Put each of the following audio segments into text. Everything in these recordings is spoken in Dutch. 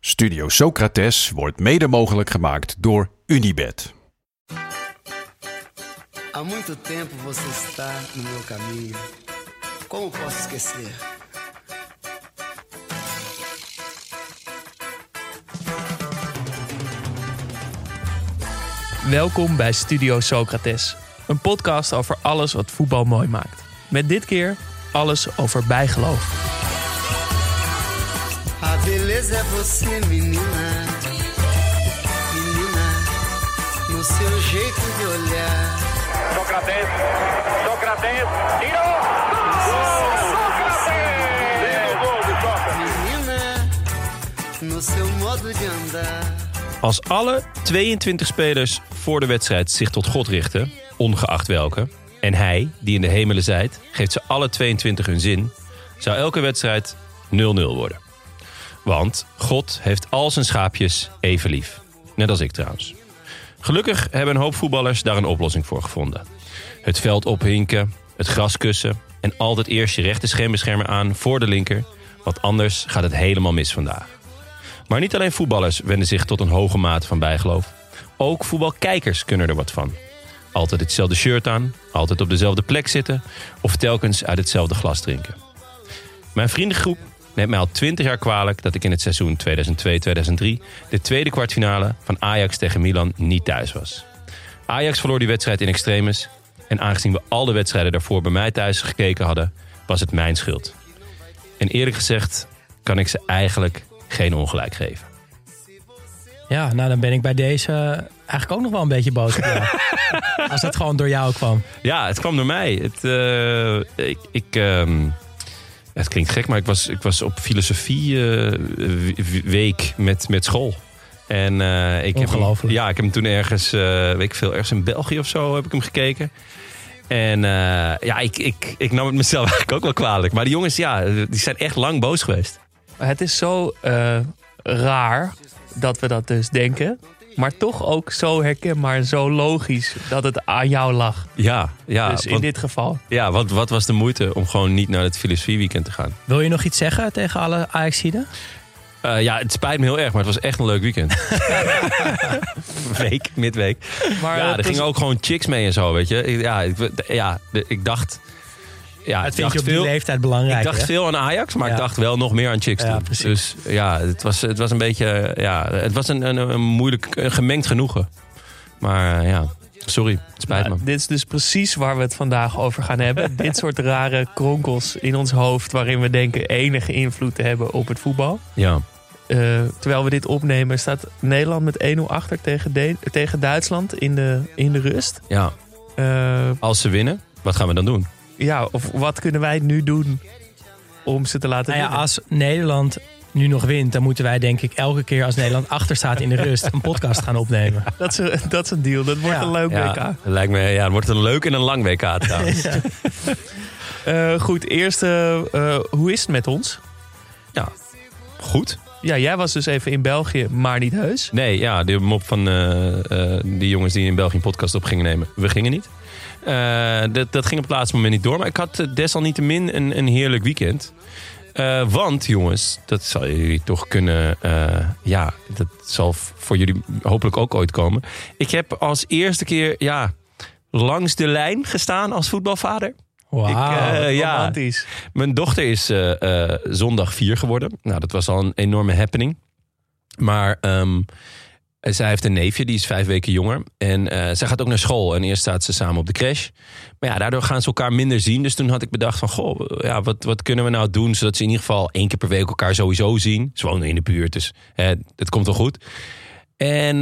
Studio Socrates wordt mede mogelijk gemaakt door Unibed. Há muito tempo você está no meu caminho. Como posso esquecer? Welkom bij Studio Socrates. Een podcast over alles wat voetbal mooi maakt. Met dit keer alles over bijgeloof. A beleza é você, menina. Menina, no seu jeito de olhar. Sócrates, Sócrates, tirou! Als alle 22 spelers voor de wedstrijd zich tot God richten, ongeacht welke, en hij, die in de hemelen zijt, geeft ze alle 22 hun zin, zou elke wedstrijd 0-0 worden. Want God heeft al zijn schaapjes even lief. Net als ik trouwens. Gelukkig hebben een hoop voetballers daar een oplossing voor gevonden. Het veld ophinken, het gras kussen en altijd eerst je rechter scheenbeschermer aan voor de linker. Want anders gaat het helemaal mis vandaag. Maar niet alleen voetballers wenden zich tot een hoge mate van bijgeloof. Ook voetbalkijkers kunnen er wat van. Altijd hetzelfde shirt aan, altijd op dezelfde plek zitten of telkens uit hetzelfde glas drinken. Mijn vriendengroep neemt mij al 20 jaar kwalijk dat ik in het seizoen 2002-2003... de tweede kwartfinale van Ajax tegen Milan niet thuis was. Ajax verloor die wedstrijd in extremis en aangezien we al de wedstrijden daarvoor bij mij thuis gekeken hadden, was het mijn schuld. En eerlijk gezegd kan ik ze eigenlijk geen ongelijk geven. Ja, nou dan ben ik bij deze eigenlijk ook nog wel een beetje boos. Ja. Als dat gewoon door jou kwam. Ja, het kwam door mij. Het klinkt gek, maar ik was op filosofie week met school. En ik heb hem toen ergens, ergens in België of zo heb ik hem gekeken. En ik nam het mezelf eigenlijk ook wel kwalijk. Maar die jongens, ja, die zijn echt lang boos geweest. Het is zo raar dat we dat dus denken. Maar toch ook zo herkenbaar, zo logisch dat het aan jou lag. Ja. Dus in dit geval. Ja, want wat was de moeite om gewoon niet naar het filosofieweekend te gaan? Wil je nog iets zeggen tegen alle Ajaxiden? Ja, het spijt me heel erg, maar het was echt een leuk weekend. Midweek. Maar ja, er gingen ook gewoon chicks mee en zo, weet je. Ik dacht... Ja, dat vind je op die leeftijd belangrijk. Ik dacht veel aan Ajax, maar ik dacht wel nog meer aan chicks toe. Precies. Dus ja, het was een beetje... Ja, het was een moeilijk, een gemengd genoegen. Maar ja, sorry, het spijt me. Dit is dus precies waar we het vandaag over gaan hebben. Dit soort rare kronkels in ons hoofd waarin we denken enige invloed te hebben op het voetbal. Ja. Terwijl we dit opnemen staat Nederland met 1-0 achter tegen Duitsland in de rust. Ja. Als ze winnen, wat gaan we dan doen? Ja, of wat kunnen wij nu doen om ze te laten winnen? Nou ja, als Nederland nu nog wint, dan moeten wij denk ik elke keer als Nederland achter staat in de rust een podcast gaan opnemen. Dat is een deal. Dat wordt een leuk WK. Lijkt me, het wordt een leuk en een lang WK trouwens. Ja. Goed, eerst, hoe is het met ons? Ja, goed. Ja, jij was dus even in België, maar niet heus. Nee, ja, de mop van die jongens die in België een podcast op gingen nemen. We gingen niet. Dat ging op het laatste moment niet door. Maar ik had desalniettemin een heerlijk weekend. Want jongens, dat zal jullie toch kunnen... dat zal voor jullie hopelijk ook ooit komen. Ik heb als eerste keer langs de lijn gestaan als voetbalvader. Wauw, romantisch. Ja, mijn dochter is zondag 4 geworden. Nou, dat was al een enorme happening. Maar En zij heeft een neefje, die is 5 weken jonger. En zij gaat ook naar school. En eerst zaten ze samen op de crash. Maar ja, daardoor gaan ze elkaar minder zien. Dus toen had ik bedacht van, goh, ja, wat kunnen we nou doen... zodat ze in ieder geval 1 keer per week elkaar sowieso zien. Ze wonen in de buurt, dus het komt wel goed. En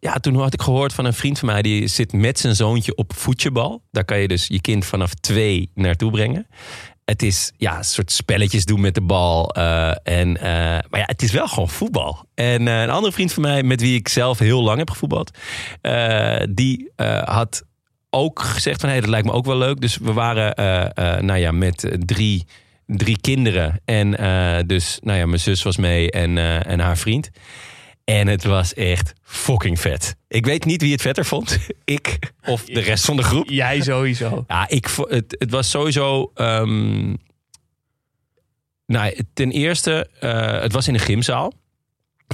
ja, toen had ik gehoord van een vriend van mij... die zit met zijn zoontje op voetjebal. Daar kan je dus je kind vanaf 2 naartoe brengen. Het is ja, een soort spelletjes doen met de bal. Maar ja, het is wel gewoon voetbal. En een andere vriend van mij, met wie ik zelf heel lang heb gevoetbald... die had ook gezegd van, hey, dat lijkt me ook wel leuk. Dus we waren met 3 kinderen. En dus nou ja, mijn zus was mee en haar vriend... En het was echt fucking vet. Ik weet niet wie het vetter vond. Ik of de rest van de groep. Jij sowieso. Ja, het was sowieso... ten eerste, het was in een gymzaal.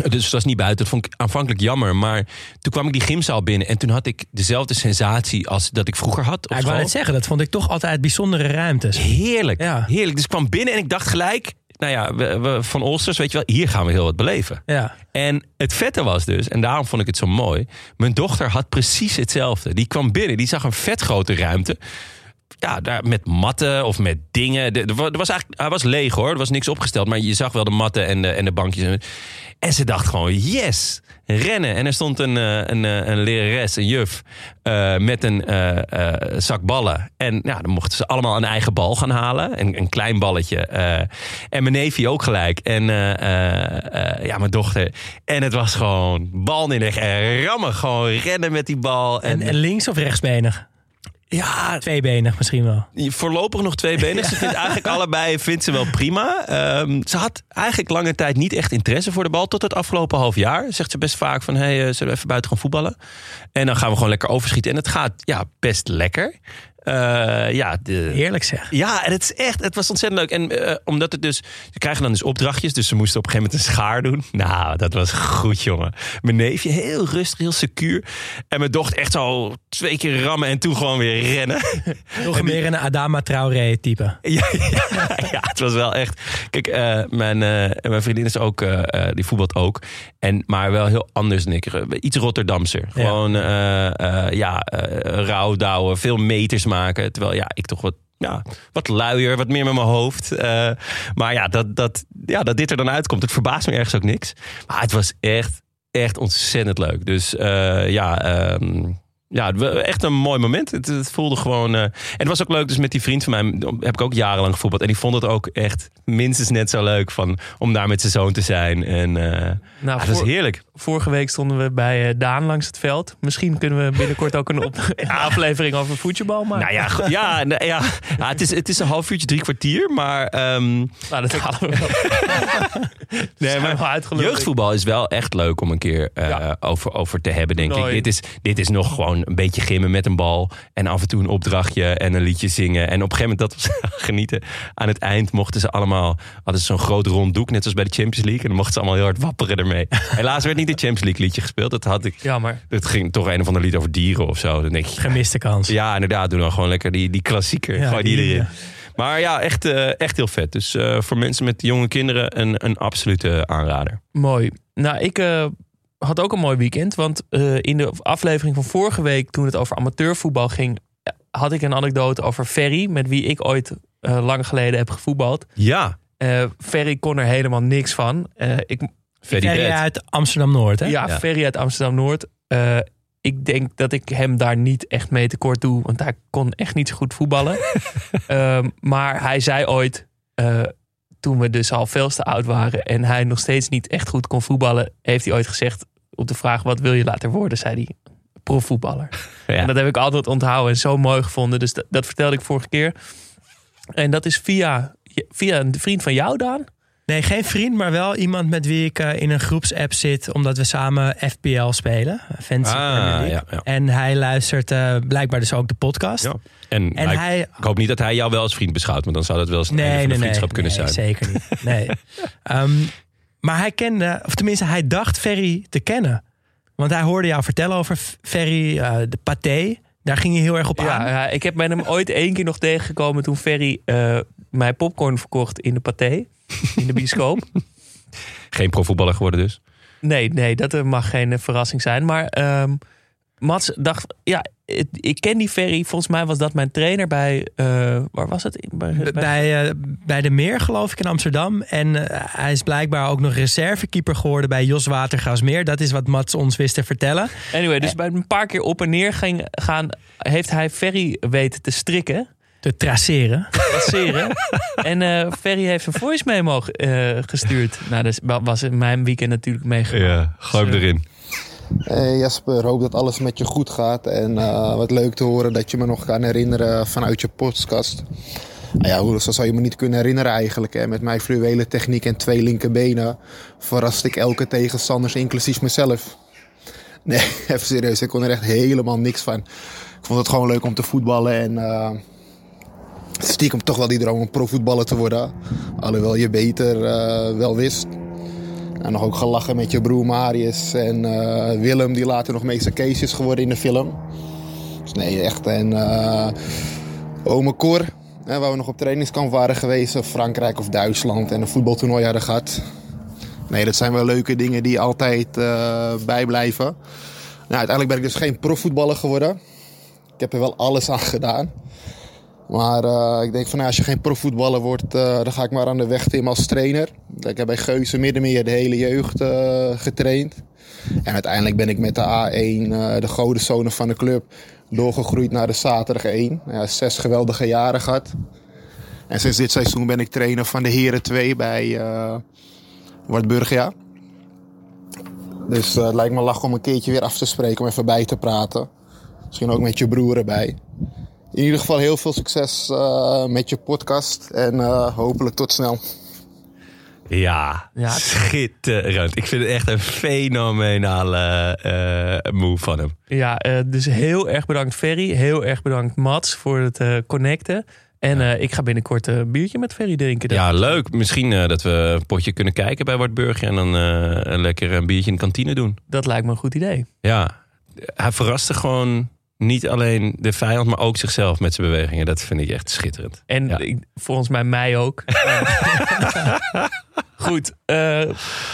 Dus het was niet buiten. Dat vond ik aanvankelijk jammer. Maar toen kwam ik die gymzaal binnen. En toen had ik dezelfde sensatie als dat ik vroeger had. Ja, ik wou net zeggen, dat vond ik toch altijd bijzondere ruimtes. Heerlijk, ja. Heerlijk. Dus ik kwam binnen en ik dacht gelijk... Nou ja, we van Olsters, weet je wel, hier gaan we heel wat beleven. Ja. En het vette was dus, en daarom vond ik het zo mooi... mijn dochter had precies hetzelfde. Die kwam binnen, die zag een vet grote ruimte. Ja, daar met matten of met dingen. Hij was leeg hoor, er was niks opgesteld. Maar je zag wel de matten en de bankjes. En ze dacht gewoon, yes, rennen. En er stond een lerares, een juf, met een zak ballen. En nou, dan mochten ze allemaal een eigen bal gaan halen. Een klein balletje. En mijn neefje ook gelijk. En mijn dochter. En het was gewoon bal neerleggen en rammen. Gewoon rennen met die bal. En links of rechtsbenig? Ja, 2-benig misschien wel. Voorlopig nog 2-benig. Ze vindt eigenlijk allebei wel prima. Ze had eigenlijk lange tijd niet echt interesse voor de bal. Tot het afgelopen half jaar zegt ze best vaak van... hey, zullen we even buiten gaan voetballen? En dan gaan we gewoon lekker overschieten. En het gaat best lekker. Heerlijk zeg. Ja, en het was ontzettend leuk. En omdat het dus... Ze krijgen dan dus opdrachtjes. Dus ze moesten op een gegeven moment een schaar doen. Nou, dat was goed, jongen. Mijn neefje heel rustig, heel secuur. En mijn dochter echt zo 2 keer rammen en toen gewoon weer rennen. Nog meer een Adama Traoré type. Ja, het was wel echt... Kijk, mijn vriendin is ook... die voetbalt ook. Maar wel heel anders dan ik. Iets Rotterdamser. Gewoon rauw douwen. Veel meters maken. Terwijl ik toch wat luier, wat meer met mijn hoofd. Maar ja dat dit er dan uitkomt, het verbaast me ergens ook niks. Maar het was echt, echt ontzettend leuk. Dus echt een mooi moment. Het voelde gewoon... en het was ook leuk, dus met die vriend van mij heb ik ook jarenlang gevoetbald. En die vond het ook echt minstens net zo leuk om daar met zijn zoon te zijn. En het was heerlijk. Vorige week stonden we bij Daan langs het veld. Misschien kunnen we binnenkort ook een aflevering over voetbal maken. Nou ja, het is een half uurtje, 3 kwartier. Maar... dat halen we wel. Nee, maar jeugdvoetbal is wel echt leuk om een keer over te hebben, denk ik. Dit is nog gewoon een beetje gimmen met een bal. En af en toe een opdrachtje en een liedje zingen. En op een gegeven moment dat was genieten. Aan het eind hadden ze zo'n groot rond doek. Net zoals bij de Champions League. En dan mochten ze allemaal heel hard wapperen ermee. Helaas werd niet de Champions League liedje gespeeld. Dat had ik. Jammer. Het ging toch een of ander lied over dieren of zo. Dan denk ik, gemiste kans. Ja, inderdaad. Doen dan gewoon lekker die klassieker. Ja, die erin. Ja. Maar ja, echt heel vet. Dus voor mensen met jonge kinderen een absolute aanrader. Mooi. Nou, ik... had ook een mooi weekend, want in de aflevering van vorige week... toen het over amateurvoetbal ging... had ik een anekdote over Ferry... met wie ik ooit lang geleden heb gevoetbald. Ja. Ferry kon er helemaal niks van. Ferry uit Amsterdam-Noord, hè? Ja, Ferry uit Amsterdam-Noord. Ik denk dat ik hem daar niet echt mee tekort doe... want hij kon echt niet zo goed voetballen. Maar hij zei ooit... toen we dus al veel te oud waren... en hij nog steeds niet echt goed kon voetballen... heeft hij ooit gezegd... op de vraag, wat wil je later worden? Zei hij, profvoetballer. Ja. En dat heb ik altijd onthouden en zo mooi gevonden. Dus dat vertelde ik vorige keer. En dat is via een vriend van jou, Daan? Nee, geen vriend, maar wel iemand met wie ik in een groepsapp zit... omdat we samen FPL spelen. Fantasy Premier League. Ja. En hij luistert blijkbaar dus ook de podcast. Ja. En ik hoop niet dat hij jou wel als vriend beschouwt... want dan zou dat wel eens een vriendschap kunnen zijn. Nee, zeker niet. Nee. Maar hij kende, of tenminste hij dacht Ferry te kennen. Want hij hoorde jou vertellen over Ferry, de Pathé. Daar ging je heel erg op aan. Ja, ik ben hem ooit 1 keer nog tegengekomen... toen Ferry mij popcorn verkocht in de Pathé. In de bioscoop. Geen profvoetballer geworden dus. Nee, dat mag geen verrassing zijn. Maar Mats dacht, ja, ik ken die Ferry. Volgens mij was dat mijn trainer bij, waar was het? Bij De Meer, geloof ik, in Amsterdam. En hij is blijkbaar ook nog reservekeeper geworden bij Jos Watergraafsmeer. Dat is wat Mats ons wist te vertellen. Anyway, dus bij een paar keer op en neer gaan, heeft hij Ferry weten te strikken. Te traceren. En Ferry heeft een voice memo gestuurd. Nou, dat was in mijn weekend natuurlijk meegemaakt. Ja, gooi hem erin. Hey Jasper, hoop dat alles met je goed gaat. En wat leuk te horen dat je me nog kan herinneren vanuit je podcast. Nou ja, zo zou je me niet kunnen herinneren eigenlijk. Hè? Met mijn fluwele techniek en 2 linkerbenen verraste ik elke tegenstander, inclusief mezelf. Nee, even serieus, ik kon er echt helemaal niks van. Ik vond het gewoon leuk om te voetballen en... stiekem toch wel die droom om profvoetballer te worden. Alhoewel je beter wel wist. En nog ook gelachen met je broer Marius en Willem, die later nog meester Kees is geworden in de film. Dus nee, echt. En ome Cor, waar we nog op trainingskamp waren geweest. Frankrijk of Duitsland en een voetbaltoernooi hadden gehad. Nee, dat zijn wel leuke dingen die altijd bijblijven. Nou, uiteindelijk ben ik dus geen profvoetballer geworden. Ik heb er wel alles aan gedaan. Maar ik denk van, nou, als je geen profvoetballer wordt, dan ga ik maar aan de weg timmen als trainer. Ik heb bij Geuze Middenmeer de hele jeugd getraind. En uiteindelijk ben ik met de A1, de godenzone van de club, doorgegroeid naar de zaterdag 1. Ja, 6 geweldige jaren gehad. En sinds dit seizoen ben ik trainer van de Heren 2 bij Wartburgia. Dus het lijkt me lach om een keertje weer af te spreken, om even bij te praten. Misschien ook met je broer erbij. In ieder geval heel veel succes met je podcast. En hopelijk tot snel. Ja, schitterend. Ik vind het echt een fenomenale move van hem. Ja, dus heel erg bedankt Ferry. Heel erg bedankt Mats voor het connecten. En ik ga binnenkort een biertje met Ferry drinken. Dan. Ja, leuk. Misschien dat we een potje kunnen kijken bij Wartburgia. En dan lekker een biertje in de kantine doen. Dat lijkt me een goed idee. Ja, hij verraste gewoon... Niet alleen de vijand, maar ook zichzelf met zijn bewegingen. Dat vind ik echt schitterend. En ja. Volgens mij ook. Goed,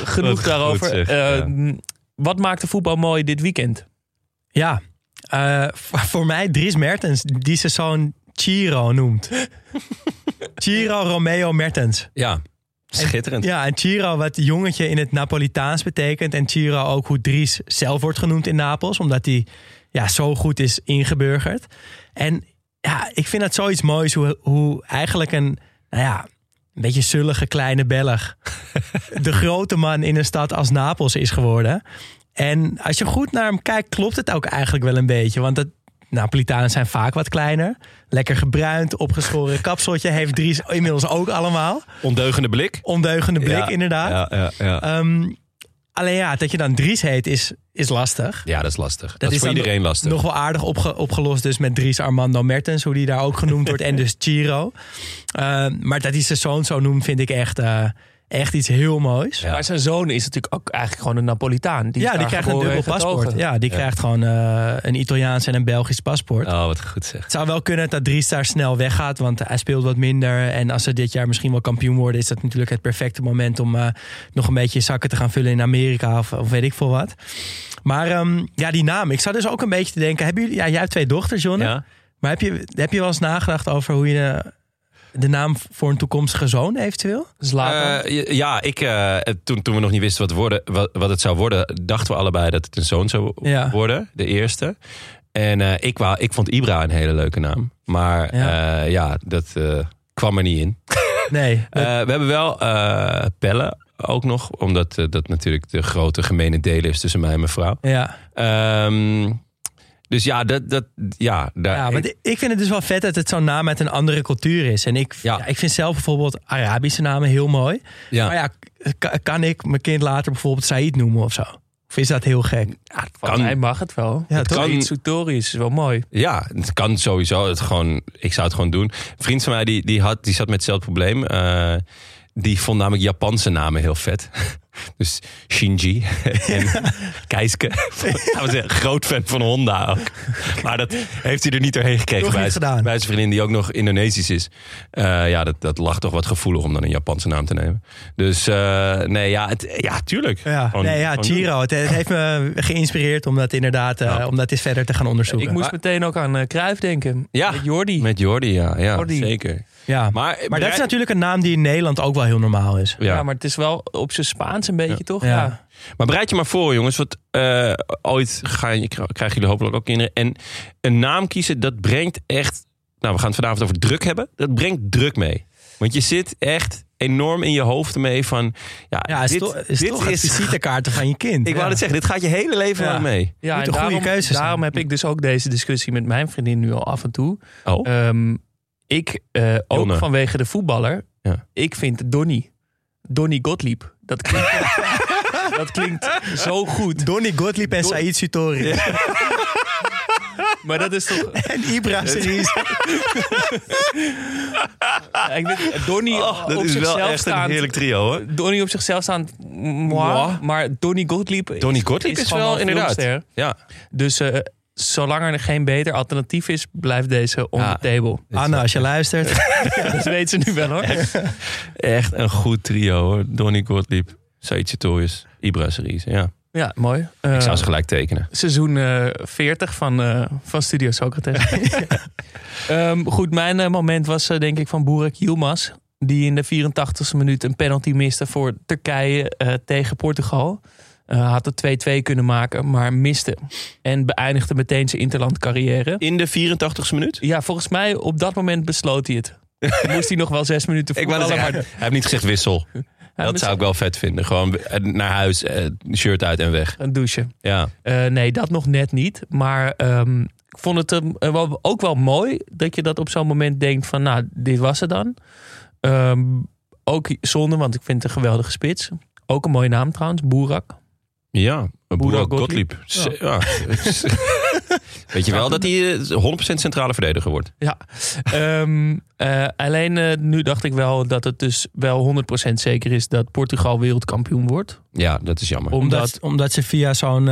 genoeg daarover. Goed, ja. Wat maakt de voetbal mooi dit weekend? Ja, voor mij Dries Mertens, die zijn zoon Ciro noemt. Ciro Romeo Mertens. Ja. Schitterend. En Ciro, wat jongetje in het Napolitaans betekent. En Ciro ook hoe Dries zelf wordt genoemd in Napels. Omdat hij zo goed is ingeburgerd. En ja, ik vind dat zoiets moois. Hoe eigenlijk een beetje zullige kleine Belg de grote man in een stad als Napels is geworden. En als je goed naar hem kijkt, klopt het ook eigenlijk wel een beetje. Want dat... Napolitanen zijn vaak wat kleiner. Lekker gebruind, opgeschoren kapseltje. Heeft Dries inmiddels ook allemaal. Ondeugende blik, ja, inderdaad. Ja. Alleen dat je dan Dries heet is lastig. Ja, dat is lastig. Dat is voor iedereen lastig. Nog wel aardig opgelost dus met Dries Armando Mertens. Hoe die daar ook genoemd wordt. En dus Ciro. Maar dat hij zijn zoon zo noemt vind ik echt iets heel moois. Ja. Maar zijn zoon is natuurlijk ook eigenlijk gewoon een Napolitaan. Die krijgt een dubbel paspoort. Ja, die krijgt gewoon een Italiaans en een Belgisch paspoort. Oh, wat goed zeg. Het zou wel kunnen dat Dries daar snel weggaat, want hij speelt wat minder. En als ze dit jaar misschien wel kampioen worden, is dat natuurlijk het perfecte moment om nog een beetje zakken te gaan vullen in Amerika of weet ik veel wat. Maar die naam. Ik zou dus ook een beetje te denken, jij hebt 2 dochters, Jonne. Ja. Maar heb je wel eens nagedacht over hoe je... de naam voor een toekomstige zoon eventueel? Zlatan? Toen we nog niet wisten wat het zou worden... dachten we allebei dat het een zoon zou worden. De eerste. En ik vond Ibra een hele leuke naam. Maar dat kwam er niet in. Nee. We hebben wel Pelle ook nog. Omdat dat natuurlijk de grote gemene delen is tussen mij en mijn vrouw. Ja. Dus want ik vind het dus wel vet dat het zo'n naam uit een andere cultuur is. En ik vind zelf bijvoorbeeld Arabische namen heel mooi. Ja. Maar kan ik mijn kind later bijvoorbeeld Said noemen of zo? Of is dat heel gek? Ja, volgens mij mag het wel. Ja, het kan. Said is wel mooi. Ja, het kan sowieso. Ik zou het gewoon doen. Een vriend van mij die zat met hetzelfde probleem. Die vond namelijk Japanse namen heel vet. Dus Shinji en Keiske. Hij was een groot fan van Honda ook. Maar dat heeft hij er niet doorheen gekregen bij zijn vriendin die ook nog Indonesisch is. Dat lag toch wat gevoelig om dan een Japanse naam te nemen. Dus tuurlijk. Ja, gewoon, Chihiro. Het heeft me geïnspireerd om dat inderdaad om dat eens verder te gaan onderzoeken. Ik moest meteen ook aan Cruijff denken. Ja, met Jordi. Ja, Jordi. Zeker. Ja, maar dat is natuurlijk een naam die in Nederland ook wel heel normaal is. Ja, maar het is wel op zijn Spaans een beetje, toch? Ja. Ja. Maar bereid je maar voor, jongens. Want ooit krijgen jullie hopelijk ook kinderen. En een naam kiezen, dat brengt echt... Nou, we gaan het vanavond over druk hebben. Dat brengt druk mee. Want je zit echt enorm in je hoofd mee van... Dit is de visitekaarten van je kind. Ik wou het zeggen, dit gaat je hele leven lang mee. Ja, en goede keuzes. Daarom heb ik dus ook deze discussie met mijn vriendin nu al af en toe. Oh. Ook Jonne. Vanwege de voetballer. Ja. Ik vind Donny Gottlieb. Dat klinkt zo goed. Donny Gottlieb en Saïd Sutori. Ja. Maar dat is toch... En Ibra series. Donny op zichzelf staan. Heerlijk trio, hoor. Donny op zichzelf staan. Maar Donny Gottlieb is wel inderdaad. Ja. Dus... zolang er geen beter alternatief is, blijft deze on the table. Anna, als je luistert. Dat weet ze nu wel, hoor. Echt een goed trio, hoor. Donny Gottlieb, Saïd Sutorius, Ibra Cerise. Ja. Ja, mooi. Ik zou ze gelijk tekenen. Seizoen 40 van Studio Socrates. Goed, mijn moment was denk ik van Burak Yilmaz. Die in de 84e minuut een penalty miste voor Turkije tegen Portugal. Had het 2-2 kunnen maken, maar miste. En beëindigde meteen zijn interlandcarrière. In de 84e minuut? Ja, volgens mij op dat moment besloot hij het. Moest hij nog wel 6 minuten voetballen. Hij heeft niet gezegd wissel. Dat zou ik wel vet vinden. Gewoon naar huis, shirt uit en weg. Een douche. Ja. Nee, dat nog net niet. Maar ik vond het ook wel mooi dat je dat op zo'n moment denkt van... nou, dit was het dan. Ook zonde, want ik vind het een geweldige spits. Ook een mooie naam trouwens, Burak. Ja, Burak Gottlieb. Ja. Weet je wel dat hij 100% centrale verdediger wordt? Ja, nu dacht ik wel dat het dus wel 100% zeker is dat Portugal wereldkampioen wordt. Ja, dat is jammer. Omdat ze via zo'n...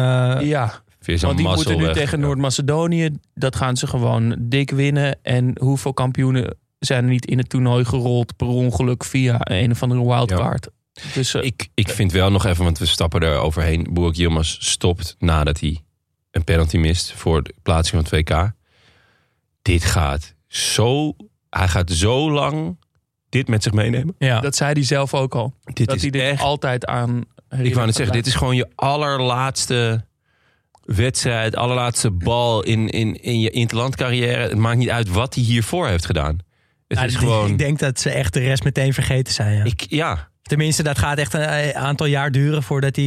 want die moeten nu tegen Noord-Macedonië. Dat gaan ze gewoon dik winnen. En hoeveel kampioenen zijn er niet in het toernooi gerold per ongeluk via een of andere wildcard? Ja. Dus, ik vind wel nog even, want we stappen er overheen. Burak Yilmaz stopt nadat hij een penalty mist voor de plaatsing van het WK. Hij gaat zo lang dit met zich meenemen. Ja. Dat zei hij zelf ook al. Hij er altijd aan herinnert. Ik wou net zeggen, dit is gewoon je allerlaatste wedstrijd, allerlaatste bal in je interlandcarrière. Het maakt niet uit wat hij hiervoor heeft gedaan. Ik denk dat ze echt de rest meteen vergeten zijn. Ja. Tenminste, dat gaat echt een aantal jaar duren voordat hij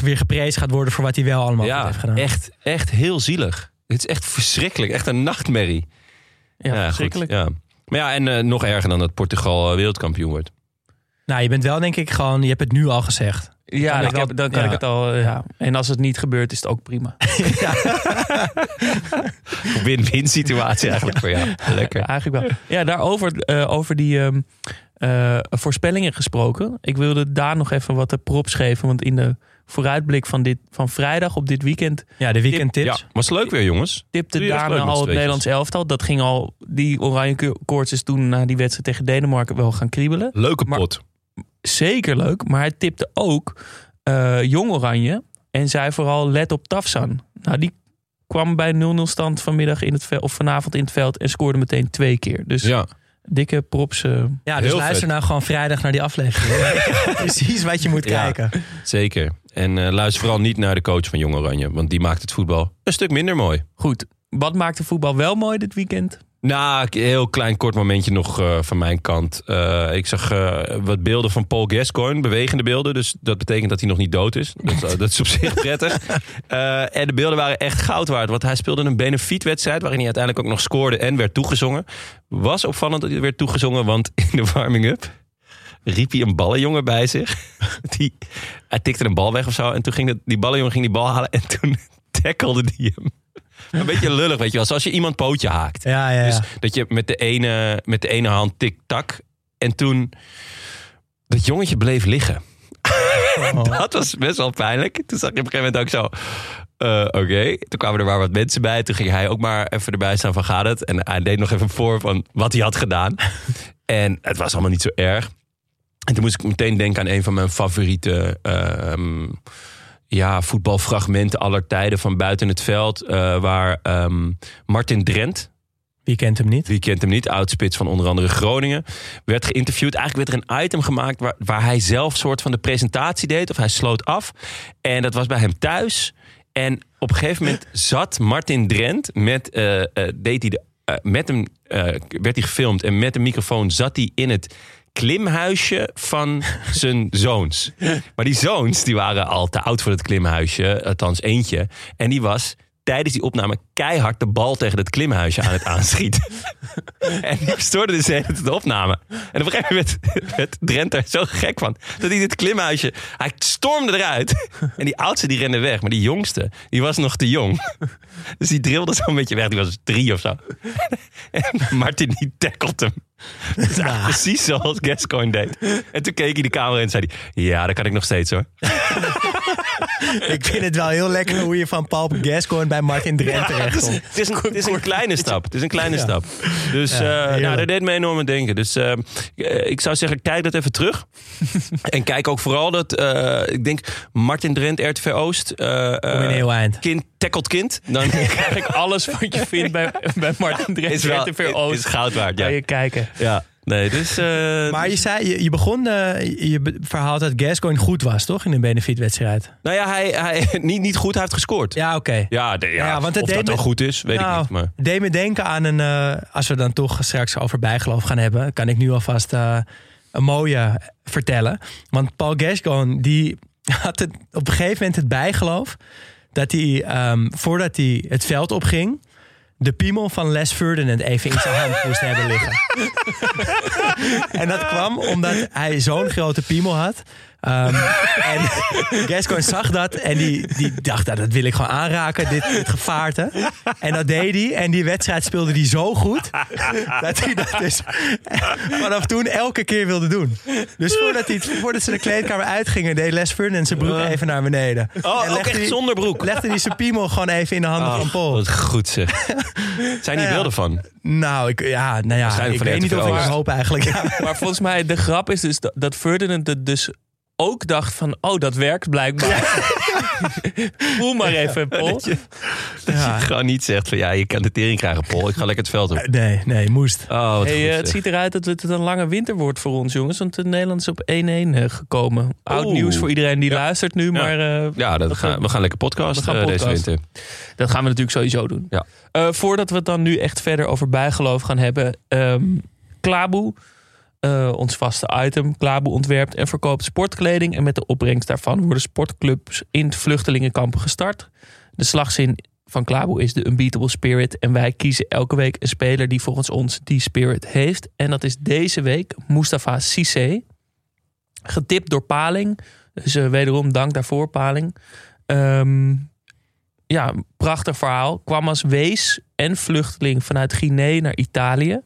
weer geprezen gaat worden voor wat hij wel allemaal heeft gedaan. Echt heel zielig. Het is echt verschrikkelijk. Echt een nachtmerrie. Ja, verschrikkelijk. Ja. Maar ja, en nog erger dan dat Portugal wereldkampioen wordt. Nou, je bent wel denk ik gewoon... Je hebt het nu al gezegd. Ja, dan kan ik het al... Ja. En als het niet gebeurt, is het ook prima. Win-win situatie eigenlijk voor jou. Lekker. Ja, eigenlijk wel. Ja, daarover over die... voorspellingen gesproken. Ik wilde daar nog even wat props geven. Want in de vooruitblik van vrijdag op dit weekend... Ja, de weekendtips. Ja, was leuk weer, jongens. Tipte daarna al het Nederlands elftal. Dat ging al... Die oranje koorts is toen na die wedstrijd tegen Denemarken wel gaan kriebelen. Leuke pot. Zeker leuk. Maar hij tipte ook Jong Oranje. En zei vooral let op Tafsan. Nou, die kwam bij 0-0 stand vanmiddag vanavond in het veld. En scoorde meteen 2 keer. Dus... Ja. Dikke props. Dus luister vet. Nou gewoon vrijdag naar die aflevering. Precies wat je moet kijken. Zeker. En luister vooral niet naar de coach van Jong Oranje. Want die maakt het voetbal een stuk minder mooi. Goed. Wat maakt de voetbal wel mooi dit weekend? Nou, een heel klein kort momentje nog van mijn kant. Ik zag wat beelden van Paul Gascoigne. Bewegende beelden. Dus dat betekent dat hij nog niet dood is. Dat is op zich prettig. En de beelden waren echt goud waard. Want hij speelde een benefietwedstrijd. Waarin hij uiteindelijk ook nog scoorde en werd toegezongen. Was opvallend dat hij werd toegezongen. Want in de warming-up riep hij een ballenjongen bij zich. Hij tikte een bal weg of zo. En toen ging die ballenjongen die bal halen. En toen tackelde hij hem. Een beetje lullig, weet je wel. Zoals je iemand pootje haakt. Ja. Dus dat je met de ene hand tik-tak. En toen... Dat jongetje bleef liggen. Oh. Dat was best wel pijnlijk. Toen zag je op een gegeven moment ook zo... Oké. Toen kwamen er maar wat mensen bij. Toen ging hij ook maar even erbij staan van gaat het. En hij deed nog even voor van wat hij had gedaan. En het was allemaal niet zo erg. En toen moest ik meteen denken aan een van mijn favoriete... voetbalfragmenten aller tijden van buiten het veld. Waar Martin Drent... Wie kent hem niet? Wie kent hem niet? Oudspits van onder andere Groningen. Werd geïnterviewd. Eigenlijk werd er een item gemaakt waar hij zelf soort van de presentatie deed. Of hij sloot af. En dat was bij hem thuis. En op een gegeven moment zat Martin Drent werd hij gefilmd. En met een microfoon zat hij in het klimhuisje van zijn zoons. Maar die zoons die waren al te oud voor het klimhuisje. Althans eentje. En die was... tijdens die opname keihard de bal tegen dat klimhuisje aan het aanschieten. En die stoorde dus de opname. En op een gegeven moment werd Drent er zo gek van. Dat hij dit klimhuisje... Hij stormde eruit. En die oudste die rende weg. Maar die jongste, die was nog te jong. Dus die drilde zo een beetje weg. Die was 3 of zo. En Martin die tackelt hem. Dus ja. Precies zoals Gascoigne deed. En toen keek hij de camera in en zei hij... Ja, dat kan ik nog steeds hoor. Ik vind het wel heel lekker hoe je van Paul Gascoigne bij Martin Drent terecht komt. Het is een kleine stap. Het is een kleine stap. Dus daar deed me enorm aan denken. Dus ik zou zeggen, kijk dat even terug. En kijk ook vooral dat, ik denk, Martin Drent, RTV Oost. Kom in heel eind. Kind tackelt kind. Dan krijg ik alles wat je vindt bij Martin Drent, RTV Oost. Is goud waard, ja. Kan je kijken. Ja. Nee, dus, maar je zei, je begon je verhaal dat Gascoigne goed was, toch? In een benefietwedstrijd. Nou ja, hij niet goed, hij heeft gescoord. Ja, oké. Okay. Ja, want of dat dan goed is, weet ik niet. Maar deed me denken aan een... als we dan toch straks over bijgeloof gaan hebben... kan ik nu alvast een mooie vertellen. Want Paul Gascoigne, die had het, op een gegeven moment het bijgeloof... dat hij, voordat hij het veld opging... de piemel van Les Ferdinand even in zijn hand moest hebben liggen. En dat kwam omdat hij zo'n grote piemel had. En Gascoigne zag dat en die dacht, dat wil ik gewoon aanraken, dit gevaarte. En dat deed hij en die wedstrijd speelde hij zo goed dat hij dat dus vanaf toen elke keer wilde doen. Dus voordat ze de kleedkamer uitgingen, deed Les Ferdinand zijn broek even naar beneden. Oh, en ook echt zonder broek. Legde hij zijn piemel gewoon even in de handen van Paul. Wat goed zeg. Zijn die beelden van? Nou, ik weet niet of ik het hoop eigenlijk. Ja. Maar volgens mij, de grap is dus dat Ferdinand het dus ook dacht van, dat werkt blijkbaar. Ja. Voel maar even, Paul. Dat je gewoon niet zegt van, je kan de tering krijgen, Paul. Ik ga lekker het veld op. Nee, je moest. Oh, het ziet eruit dat het een lange winter wordt voor ons, jongens. Want Nederland is op 1-1 gekomen. Oud nieuws voor iedereen die luistert nu. Maar, we gaan lekker podcasten deze winter. Dat gaan we natuurlijk sowieso doen. Ja. Voordat we het dan nu echt verder over bijgeloof gaan hebben. Klaboe. Ons vaste item. Klaboe ontwerpt en verkoopt sportkleding. En met de opbrengst daarvan worden sportclubs in vluchtelingenkampen gestart. De slagzin van Klaboe is de unbeatable spirit. En wij kiezen elke week een speler die volgens ons die spirit heeft. En dat is deze week Moustapha Cissé. Getipt door Paling. Dus wederom dank daarvoor, Paling. Prachtig verhaal. Kwam als wees en vluchteling vanuit Guinea naar Italië.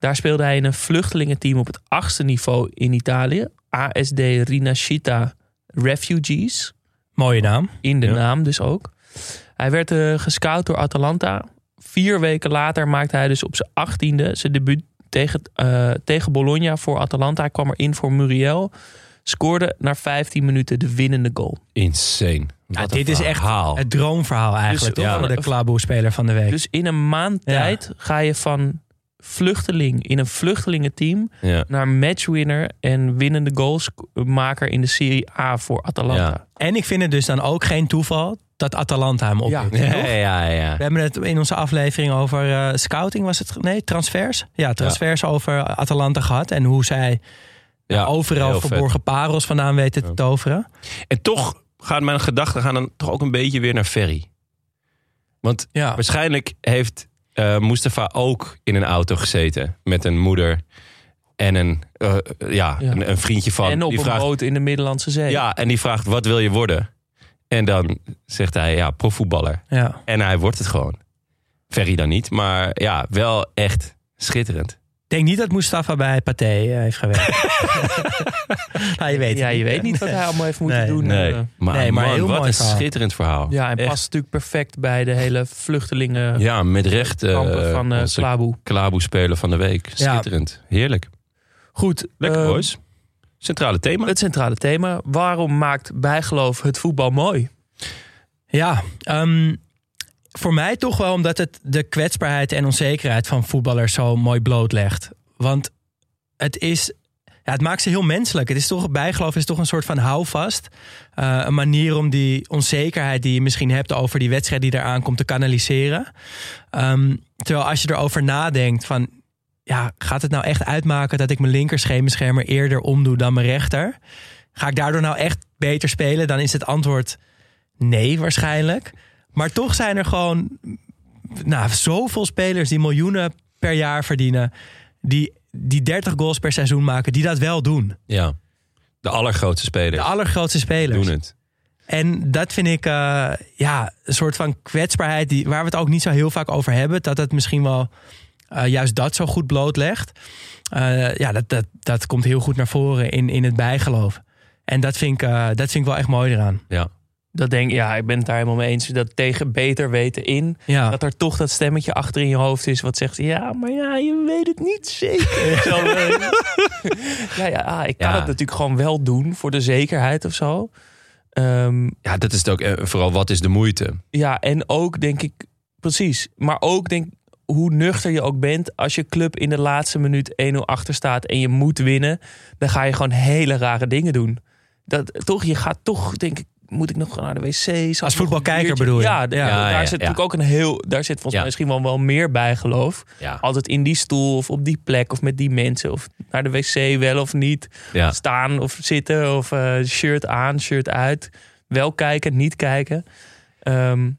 Daar speelde hij in een vluchtelingenteam op het 8e niveau in Italië. ASD Rinascita Refugees. Mooie naam. In de naam dus ook. Hij werd gescout door Atalanta. 4 weken later maakte hij dus op zijn 18e zijn debuut tegen Bologna voor Atalanta. Hij kwam erin voor Muriel. Scoorde na 15 minuten de winnende goal. Insane. Dit is echt het droomverhaal eigenlijk. Dus, toch? De Klaboe-speler van de week. Dus in een maand tijd ga je van... vluchteling in een vluchtelingenteam... naar matchwinner en winnende goalsmaker in de Serie A voor Atalanta. Ja. En ik vind het dus dan ook geen toeval dat Atalanta hem opdoet. Ja. We hebben het in onze aflevering over scouting, was het? Nee, transfers. Ja, transfers over Atalanta gehad en hoe zij overal verborgen parels vandaan weten te toveren. En toch gaan mijn gedachten dan toch ook een beetje weer naar Ferry. Want waarschijnlijk heeft... Moustapha ook in een auto gezeten met een moeder en een vriendje van. En op die een boot in de Middellandse Zee. Ja, en die vraagt, wat wil je worden? En dan zegt hij, profvoetballer. Ja. En hij wordt het gewoon. Ferry dan niet, maar wel echt schitterend. Ik denk niet dat Mustafa bij Pathé heeft gewerkt. Nou, je weet, ja, je weet niet wat hij allemaal heeft moeten doen. Nee. Maar, nee, maar man, heel wat mooi een verhaal. Schitterend verhaal. Ja, en echt. Past natuurlijk perfect bij de hele vluchtelingen. Ja, met recht. Van Klaboe. Klaboe spelen van de week. Schitterend. Ja. Heerlijk. Goed. Lekker boys. Centrale thema. Het centrale thema. Waarom maakt bijgeloof het voetbal mooi? Ja, voor mij toch wel omdat het de kwetsbaarheid en onzekerheid van voetballers zo mooi blootlegt. Want het maakt ze heel menselijk. Het is toch, bijgeloof is toch een soort van houvast. Een manier om die onzekerheid die je misschien hebt over die wedstrijd die eraan komt te kanaliseren. Terwijl als je erover nadenkt van, ja, gaat het nou echt uitmaken dat ik mijn linker schemeschermer eerder omdoe dan mijn rechter? Ga ik daardoor nou echt beter spelen? Dan is het antwoord nee waarschijnlijk. Maar toch zijn er gewoon zoveel spelers die miljoenen per jaar verdienen, die 30 goals per seizoen maken, die dat wel doen. Ja, de allergrootste spelers. Doen het. En dat vind ik een soort van kwetsbaarheid waar we het ook niet zo heel vaak over hebben. Dat het misschien wel juist dat zo goed blootlegt. Dat komt heel goed naar voren in het bijgeloof. En dat vind ik wel echt mooi eraan. Ja. Dat denk ik, ja, ik ben het daar helemaal mee eens. Dat tegen beter weten in. Ja. Dat er toch dat stemmetje achter in je hoofd is. Wat zegt, ja, maar ja, je weet het niet zeker. Zo, ik kan het natuurlijk gewoon wel doen. Voor de zekerheid of zo. Dat is het ook. Vooral, wat is de moeite? Ja, en ook denk ik, precies. Maar ook denk ik, hoe nuchter je ook bent, als je club in de laatste minuut 1-0 achter staat en je moet winnen, dan ga je gewoon hele rare dingen doen. Je gaat toch, denk ik, moet ik nog naar de wc? Als voetbalkijker bedoel je? Daar zit natuurlijk ook daar zit volgens mij misschien wel meer bijgeloof. Ja. Altijd in die stoel of op die plek of met die mensen. Of naar de wc wel of niet. Ja. Staan of zitten of shirt aan, shirt uit. Wel kijken, niet kijken. En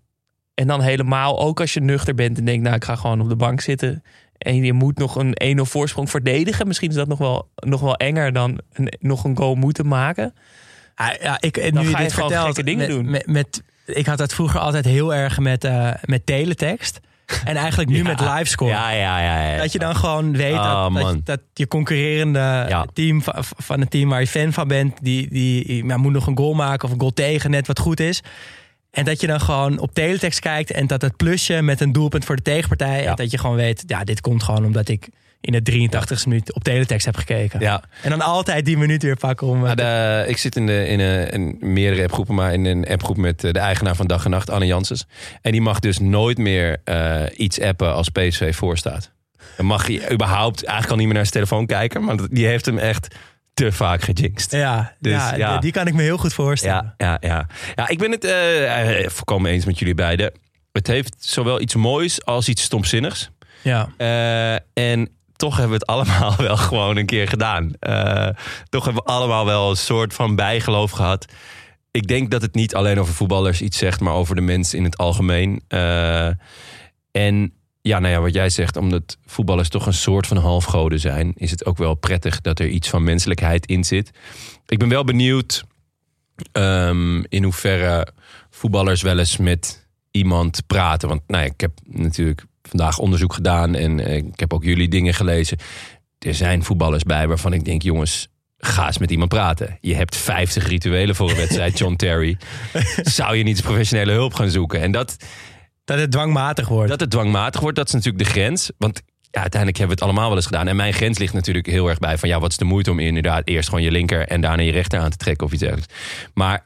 dan helemaal ook als je nuchter bent en denkt, ik ga gewoon op de bank zitten. En je moet nog een 1-0 voorsprong verdedigen. Misschien is dat nog wel enger dan nog een goal moeten maken. Dan nu ga je dit gewoon gekke dingen doen. Ik had dat vroeger altijd heel erg met teletext. En eigenlijk nu met livescore. Ja. Dat je dan gewoon weet dat je concurrerende team van het team waar je fan van bent, die moet nog een goal maken of een goal tegen, net wat goed is. En dat je dan gewoon op teletext kijkt en dat het plusje met een doelpunt voor de tegenpartij. Ja. En dat je gewoon weet, dit komt gewoon omdat ik in de 83e minuut op teletext heb gekeken. Ja. En dan altijd die minuut weer pakken om. Ik zit in meerdere appgroepen, maar in een appgroep met de eigenaar van Dag en Nacht, Anne Janssens. En die mag dus nooit meer iets appen als PSV voorstaat. Dan mag je überhaupt eigenlijk al niet meer naar zijn telefoon kijken, maar die heeft hem echt te vaak gejinxed. Ja, dus, die kan ik me heel goed voorstellen. Ja, ik ben het volkomen eens met jullie beiden. Het heeft zowel iets moois als iets stomzinnigs. Ja. En toch hebben we het allemaal wel gewoon een keer gedaan. Toch hebben we allemaal wel een soort van bijgeloof gehad. Ik denk dat het niet alleen over voetballers iets zegt, maar over de mensen in het algemeen. En wat jij zegt, omdat voetballers toch een soort van halfgoden zijn, is het ook wel prettig dat er iets van menselijkheid in zit. Ik ben wel benieuwd in hoeverre voetballers wel eens met iemand praten. Want ik heb natuurlijk vandaag onderzoek gedaan en ik heb ook jullie dingen gelezen. Er zijn voetballers bij waarvan ik denk, jongens, ga eens met iemand praten. Je hebt 50 rituelen voor een wedstrijd, John Terry. Zou je niet professionele hulp gaan zoeken? En dat het dwangmatig wordt, dat is natuurlijk de grens. Want uiteindelijk hebben we het allemaal wel eens gedaan. En mijn grens ligt natuurlijk heel erg bij van, wat is de moeite om inderdaad eerst gewoon je linker en daarna je rechter aan te trekken of iets dergelijks. Maar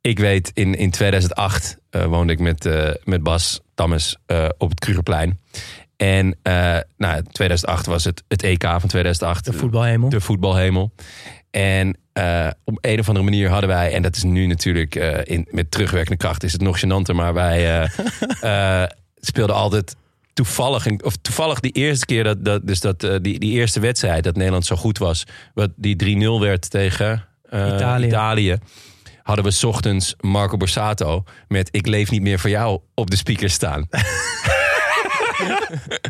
ik weet, in 2008 woonde ik met Bas Tammes op het Krugerplein. En 2008 was het EK van 2008. De voetbalhemel. En op een of andere manier hadden wij, en dat is nu natuurlijk met terugwerkende kracht is het nog gênanter, maar wij speelden altijd toevallig die eerste keer die eerste wedstrijd dat Nederland zo goed was, wat die 3-0 werd tegen Italië. Hadden we 's ochtends Marco Borsato met "Ik leef niet meer voor jou" op de speaker staan.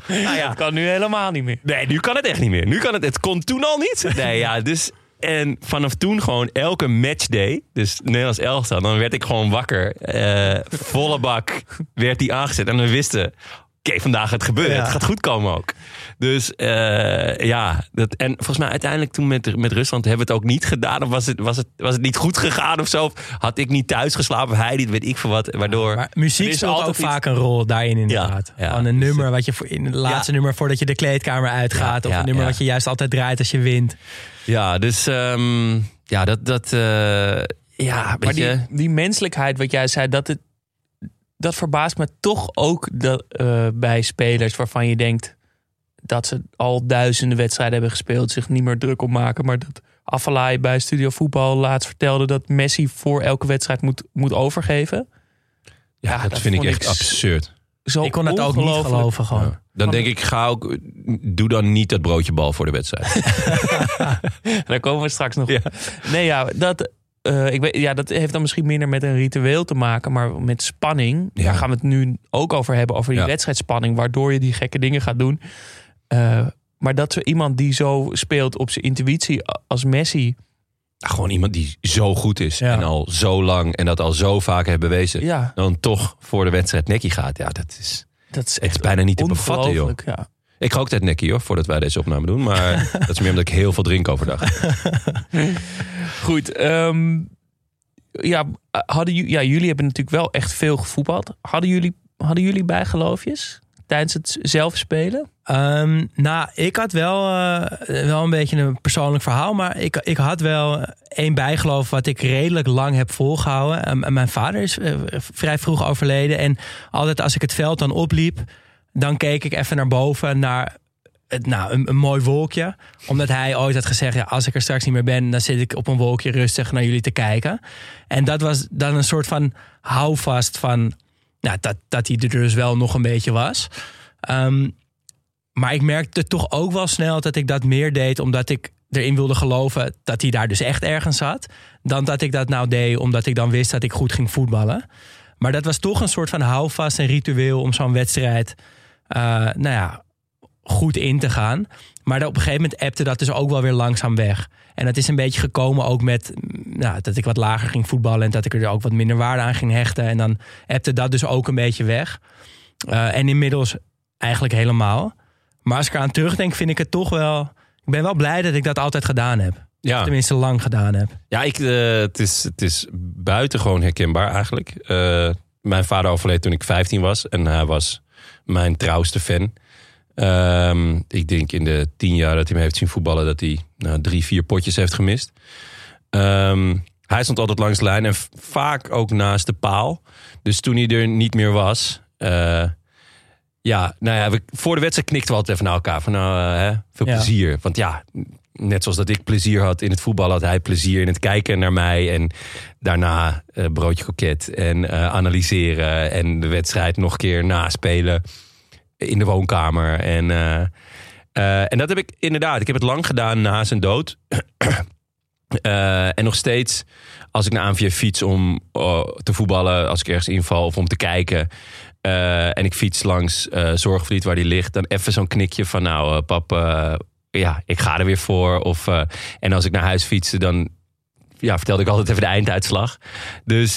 Dat kan nu helemaal niet meer. Nee, nu kan het echt niet meer. Het kon toen al niet. Nee, dus. En vanaf toen gewoon elke matchday, dus Nederlands elftal, dan werd ik gewoon wakker. Volle bak werd die aangezet. En we wisten, oké, vandaag gaat het gebeuren. Ja. Het gaat goed komen ook. Dus ja, dat, en volgens mij uiteindelijk toen met Rusland hebben we het ook niet gedaan. Of was het niet goed gegaan of zo? Had ik niet thuis geslapen? Of hij niet, weet ik veel wat. Waardoor, ja, maar muziek speelt ook vaak een rol daarin inderdaad. Ja, ja, van een nummer wat je voor, in het laatste nummer voordat je de kleedkamer uitgaat. Ja, of een nummer wat je juist altijd draait als je wint. Ja, dus ja, dat ja, maar die menselijkheid wat jij zei, dat verbaast me toch ook dat, bij spelers waarvan je denkt dat ze al duizenden wedstrijden hebben gespeeld, zich niet meer druk op maken. Maar dat Afellay bij Studio Voetbal laatst vertelde dat Messi voor elke wedstrijd moet overgeven. Ja, dat vind ik echt absurd. Ik kon het ook niet geloven gewoon. Ja. Dan denk ik, doe dan niet dat broodjebal voor de wedstrijd. Daar komen we straks nog op. Nee, ja, dat heeft dan misschien minder met een ritueel te maken, maar met spanning. Ja. Daar gaan we het nu ook over hebben, over die wedstrijdspanning, waardoor je die gekke dingen gaat doen. Maar dat zo iemand die zo speelt op zijn intuïtie als Messi. Ja, gewoon iemand die zo goed is en al zo lang en dat al zo vaak heeft bewezen. Ja. Dan toch voor de wedstrijd nekkie gaat. Ja, dat is echt bijna niet te bevatten, joh. Ja. Ik ga ook tijd nekkie, hoor, voordat wij deze opname doen. Maar dat is meer omdat ik heel veel drink overdag. Goed. Jullie hebben natuurlijk wel echt veel gevoetbald. Hadden jullie bijgeloofjes tijdens het zelf spelen? Ik had wel een beetje een persoonlijk verhaal. Maar ik had wel één bijgeloof wat ik redelijk lang heb volgehouden. Mijn vader is vrij vroeg overleden. En altijd als ik het veld dan opliep, dan keek ik even naar boven, naar een mooi wolkje. Omdat hij ooit had gezegd, ja, als ik er straks niet meer ben, dan zit ik op een wolkje rustig naar jullie te kijken. En dat was dan een soort van houvast van, dat hij er dus wel nog een beetje was. Maar ik merkte toch ook wel snel dat ik dat meer deed omdat ik erin wilde geloven dat hij daar dus echt ergens zat, dan dat ik dat nou deed omdat ik dan wist dat ik goed ging voetballen. Maar dat was toch een soort van houvast en ritueel om zo'n wedstrijd goed in te gaan. Maar op een gegeven moment appte dat dus ook wel weer langzaam weg. En dat is een beetje gekomen ook met dat ik wat lager ging voetballen en dat ik er ook wat minder waarde aan ging hechten. En dan appte dat dus ook een beetje weg. En inmiddels eigenlijk helemaal. Maar als ik eraan terugdenk, vind ik het toch wel, ik ben wel blij dat ik dat altijd gedaan heb. Ja. Tenminste lang gedaan heb. Ja, het is buitengewoon herkenbaar eigenlijk. Mijn vader overleed toen ik 15 was. En hij was mijn trouwste fan. Ik denk in de 10 jaar dat hij me heeft zien voetballen, dat hij 3-4 potjes heeft gemist. Hij stond altijd langs de lijn en vaak ook naast de paal. Dus toen hij er niet meer was, voor de wedstrijd knikten we altijd even naar elkaar. Van veel plezier. Want ja, net zoals dat ik plezier had in het voetbal, had hij plezier in het kijken naar mij. En daarna broodje kroket en analyseren. En de wedstrijd nog een keer naspelen in de woonkamer. En dat heb ik inderdaad. Ik heb het lang gedaan na zijn dood. En nog steeds, als ik naar AMVF fiets om te voetballen, als ik ergens inval of om te kijken, en ik fiets langs Zorgvliet waar die ligt, dan even zo'n knikje van pap, ik ga er weer voor. En als ik naar huis fietste, dan vertelde ik altijd even de einduitslag. Dus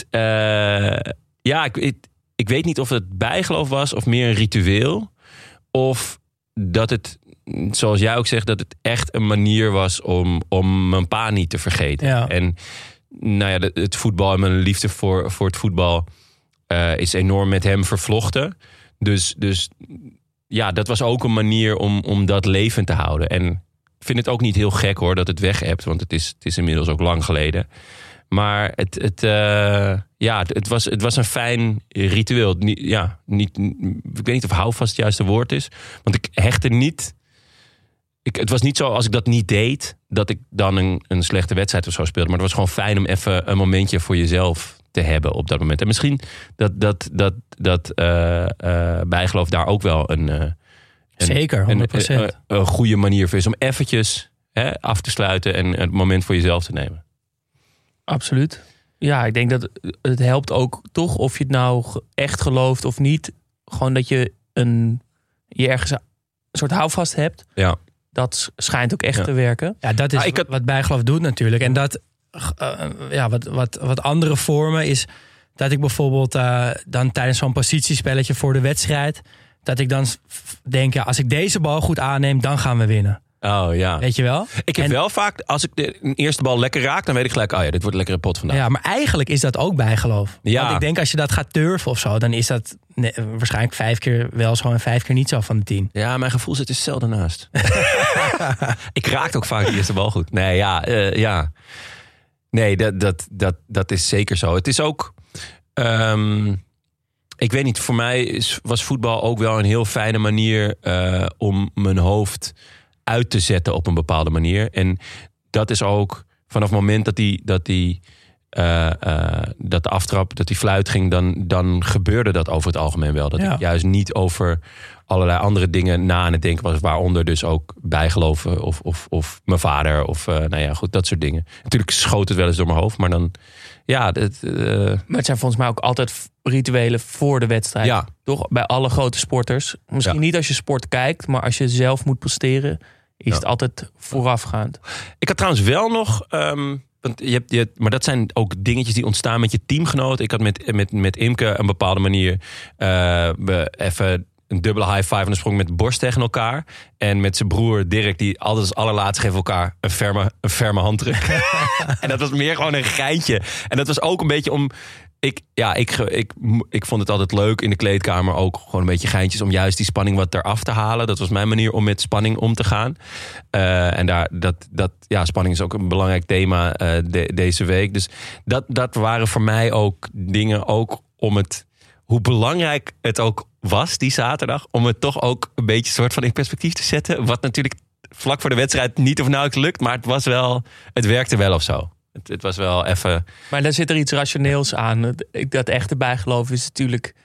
ik weet niet of het bijgeloof was of meer een ritueel. Of dat het, zoals jij ook zegt, dat het echt een manier was om mijn pa niet te vergeten. Ja. En het voetbal en mijn liefde voor het voetbal is enorm met hem vervlochten. Dus ja, dat was ook een manier om dat levend te houden. En ik vind het ook niet heel gek, hoor, dat het weg hebt. Want het is inmiddels ook lang geleden. Maar het was een fijn ritueel. Ik weet niet of houvast het juiste woord is. Want ik hechtte niet. Het was niet zo, als ik dat niet deed, dat ik dan een slechte wedstrijd of zo speelde. Maar het was gewoon fijn om even een momentje voor jezelf te hebben op dat moment. En misschien dat bijgeloof daar ook wel een zeker 100%. Een goede manier voor is om eventjes af te sluiten en het moment voor jezelf te nemen. Absoluut. Ja, ik denk dat het helpt ook toch, of je het nou echt gelooft of niet, gewoon dat je je ergens een soort houvast hebt. Ja. Dat schijnt ook echt te werken. Ja, dat is wat bijgeloof doet natuurlijk. En dat wat andere vormen is dat ik bijvoorbeeld dan tijdens zo'n positiespelletje voor de wedstrijd dat ik dan denk, ja, als ik deze bal goed aanneem, dan gaan we winnen. Oh ja. Weet je wel? Ik heb wel vaak, als ik de eerste bal lekker raak, dan weet ik gelijk, oh ja, dit wordt een lekkere pot vandaag. Ja, maar eigenlijk is dat ook bijgeloof. Ja. Want ik denk, als je dat gaat turven of zo, dan is dat waarschijnlijk 5 keer wel zo en 5 keer niet zo van de 10. Ja, mijn gevoel zit dus zelden naast. Ik raak ook vaak de eerste bal goed. Nee, ja. Nee, dat is zeker zo. Het is ook... ik weet niet, voor mij was voetbal ook wel een heel fijne manier om mijn hoofd uit te zetten op een bepaalde manier. En dat is ook vanaf het moment dat de aftrap, dat die fluit ging, dan gebeurde dat over het algemeen wel. Dat ik juist niet over allerlei andere dingen na aan het denken was, waaronder dus ook bijgeloven of mijn vader of nou ja, goed, dat soort dingen. Natuurlijk schoot het wel eens door mijn hoofd, maar dan ja. Maar het zijn volgens mij ook altijd rituelen voor de wedstrijd. Ja. Toch? Bij alle grote sporters. Misschien niet als je sport kijkt, maar als je zelf moet presteren, is het altijd voorafgaand. Ik had trouwens wel nog... want maar dat zijn ook dingetjes die ontstaan met je teamgenoten. Ik had met Imke een bepaalde manier even een dubbele high five en een sprong met borst tegen elkaar. En met zijn broer Dirk, die altijd als allerlaatst geven elkaar een ferme handdruk. En dat was meer gewoon een geintje. En dat was ook een beetje om... Ik vond het altijd leuk in de kleedkamer ook gewoon een beetje geintjes om juist die spanning wat eraf te halen. Dat was mijn manier om met spanning om te gaan. En dat spanning is ook een belangrijk thema deze week. Dus dat waren voor mij ook dingen ook om het... hoe belangrijk het ook was die zaterdag, om het toch ook een beetje soort van in perspectief te zetten. Wat natuurlijk vlak voor de wedstrijd niet of nauwelijks lukt, maar het werkte wel of zo. Het was wel even... Maar daar zit er iets rationeels aan. Dat echte bijgeloof is natuurlijk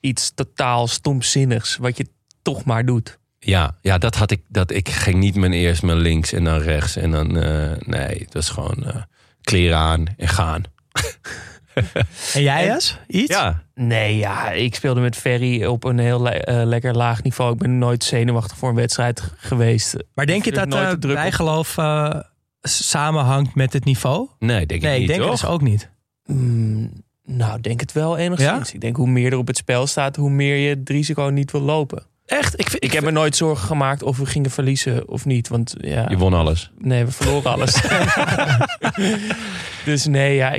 iets totaal stomzinnigs, wat je toch maar doet. Ja, dat had ik. Dat ik ging niet eerst mijn links en dan rechts. En dan... nee, het was gewoon kleren aan en gaan. En jij eens? Iets? Ja. Nee, ja. Ik speelde met Ferry op een heel lekker laag niveau. Ik ben nooit zenuwachtig voor een wedstrijd geweest. Maar denk je dat bijgeloof... samenhangt met het niveau? Nee, ik denk het dus ook niet. Nou, denk het wel enigszins. Ja? Ik denk hoe meer er op het spel staat, hoe meer je het risico niet wil lopen. Echt? Ik heb me nooit zorgen gemaakt of we gingen verliezen of niet. Want, ja, je won alles. Nee, we verloren alles. Dus nee, ja,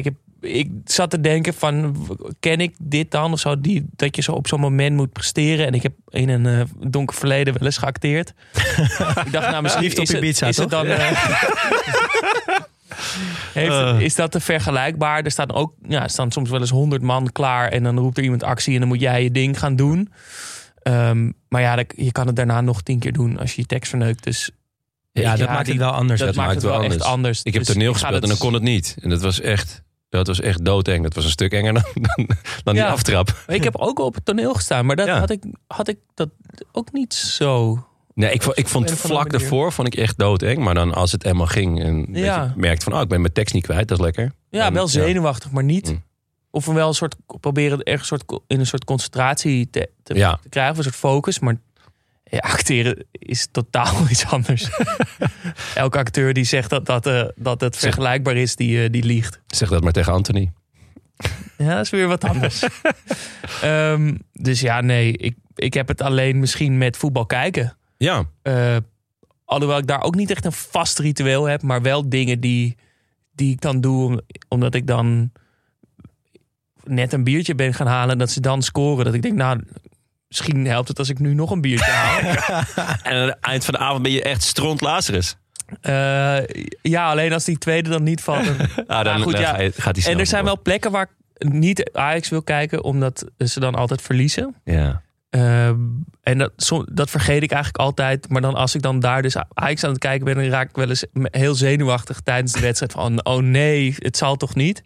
ik zat te denken van, ken ik dit dan? Of zo, dat je zo op zo'n moment moet presteren. En ik heb in een donker verleden wel eens geacteerd. Ik dacht, nou, misschien liefde op Ibiza, is het dan... Is dat te vergelijkbaar? Er staan ook soms wel eens 100 man klaar. En dan roept er iemand actie en dan moet jij je ding gaan doen. Maar ja, je kan het daarna nog 10 keer doen als je je tekst verneukt. Dus... Ja, dat maakt het wel anders. Dat maakt het wel echt anders. Ik heb toneel gespeeld en dan kon het niet. En dat was echt... Dat was echt doodeng. Dat was een stuk enger dan die aftrap. Ik heb ook op het toneel gestaan, maar dat had ik dat ook niet zo. Nee, ik vond vlak daarvoor echt doodeng. Maar dan als het helemaal ging en je merkt van, ik ben mijn tekst niet kwijt, dat is lekker. Ja, en wel zenuwachtig, maar niet. Of wel een soort proberen in een soort concentratie te krijgen, een soort focus, maar... Ja, acteren is totaal iets anders. Elke acteur die zegt dat het vergelijkbaar is, die liegt. Zeg dat maar tegen Anthony. Ja, dat is weer wat anders. Dus ja, nee. Ik heb het alleen misschien met voetbal kijken. Ja. Alhoewel ik daar ook niet echt een vast ritueel heb. Maar wel dingen die ik dan doe. Omdat ik dan net een biertje ben gaan halen. En dat ze dan scoren. Dat ik denk, nou... Misschien helpt het als ik nu nog een biertje haal. En aan het eind van de avond ben je echt stront Lazarus. Ja, alleen als die tweede dan niet valt. Gaat die snel. En er zijn wel plekken waar ik niet Ajax wil kijken, omdat ze dan altijd verliezen. Ja. En dat vergeet ik eigenlijk altijd. Maar dan als ik dan daar dus Ajax aan het kijken ben, dan raak ik wel eens heel zenuwachtig tijdens de wedstrijd. Van, oh nee, het zal toch niet.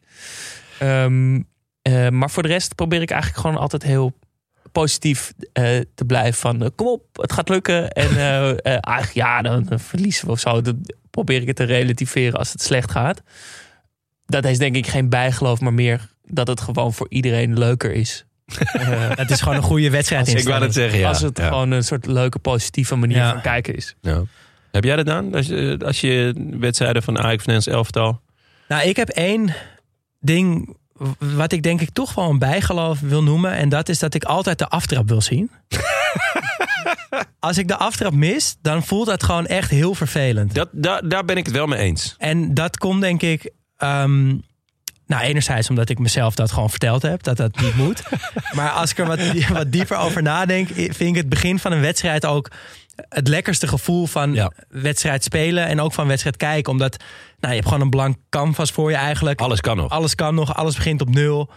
Maar voor de rest probeer ik eigenlijk gewoon altijd heel... positief te blijven van... kom op, het gaat lukken. En dan verliezen we of zo. Dan probeer ik het te relativeren als het slecht gaat. Dat is denk ik geen bijgeloof, maar meer dat het gewoon voor iedereen leuker is. Het is gewoon een goede wedstrijd. Ik wou dat zeggen, ja. Als het gewoon een soort leuke, positieve manier van kijken is. Ja. Heb jij dat dan? Als je wedstrijden van Ajax Nens elftal... Nou, ik heb 1 ding... Wat ik denk ik toch wel een bijgeloof wil noemen. En dat is dat ik altijd de aftrap wil zien. Als ik de aftrap mis, dan voelt dat gewoon echt heel vervelend. Daar ben ik het wel mee eens. En dat komt denk ik... Nou, enerzijds omdat ik mezelf dat gewoon verteld heb, dat dat niet moet. Maar als ik er wat dieper over nadenk, vind ik het begin van een wedstrijd ook het lekkerste gevoel van wedstrijd spelen en ook van wedstrijd kijken. Omdat je hebt gewoon een blank canvas voor je eigenlijk. Alles kan nog. Alles kan nog, alles begint op 0.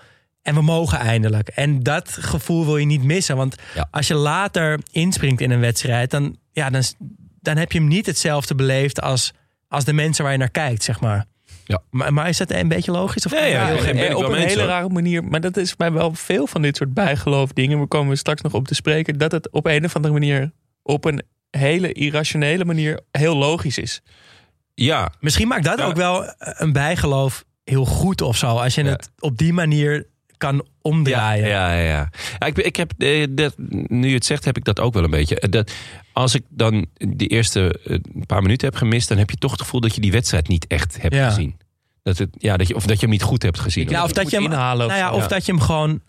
En we mogen eindelijk. En dat gevoel wil je niet missen. Want als je later inspringt in een wedstrijd, dan heb je hem niet hetzelfde beleefd als de mensen waar je naar kijkt, zeg maar. Ja. Maar is dat een beetje logisch? Of nee, op een hele rare manier. Maar dat is bij wel veel van dit soort bijgeloof dingen. We komen straks nog op te spreken. Dat het op een of andere manier, op een hele irrationele manier, heel logisch is. Ja. Misschien maakt dat ook wel een bijgeloof heel goed of zo. Als je het op die manier kan omdraaien. Ja, ik heb, nu je het zegt, heb ik dat ook wel een beetje. Dat, als ik dan de eerste paar minuten heb gemist, dan heb je toch het gevoel dat je die wedstrijd niet echt hebt gezien. Dat je hem niet goed hebt gezien. Ja, of dat je hem inhalen. Of dat je hem gewoon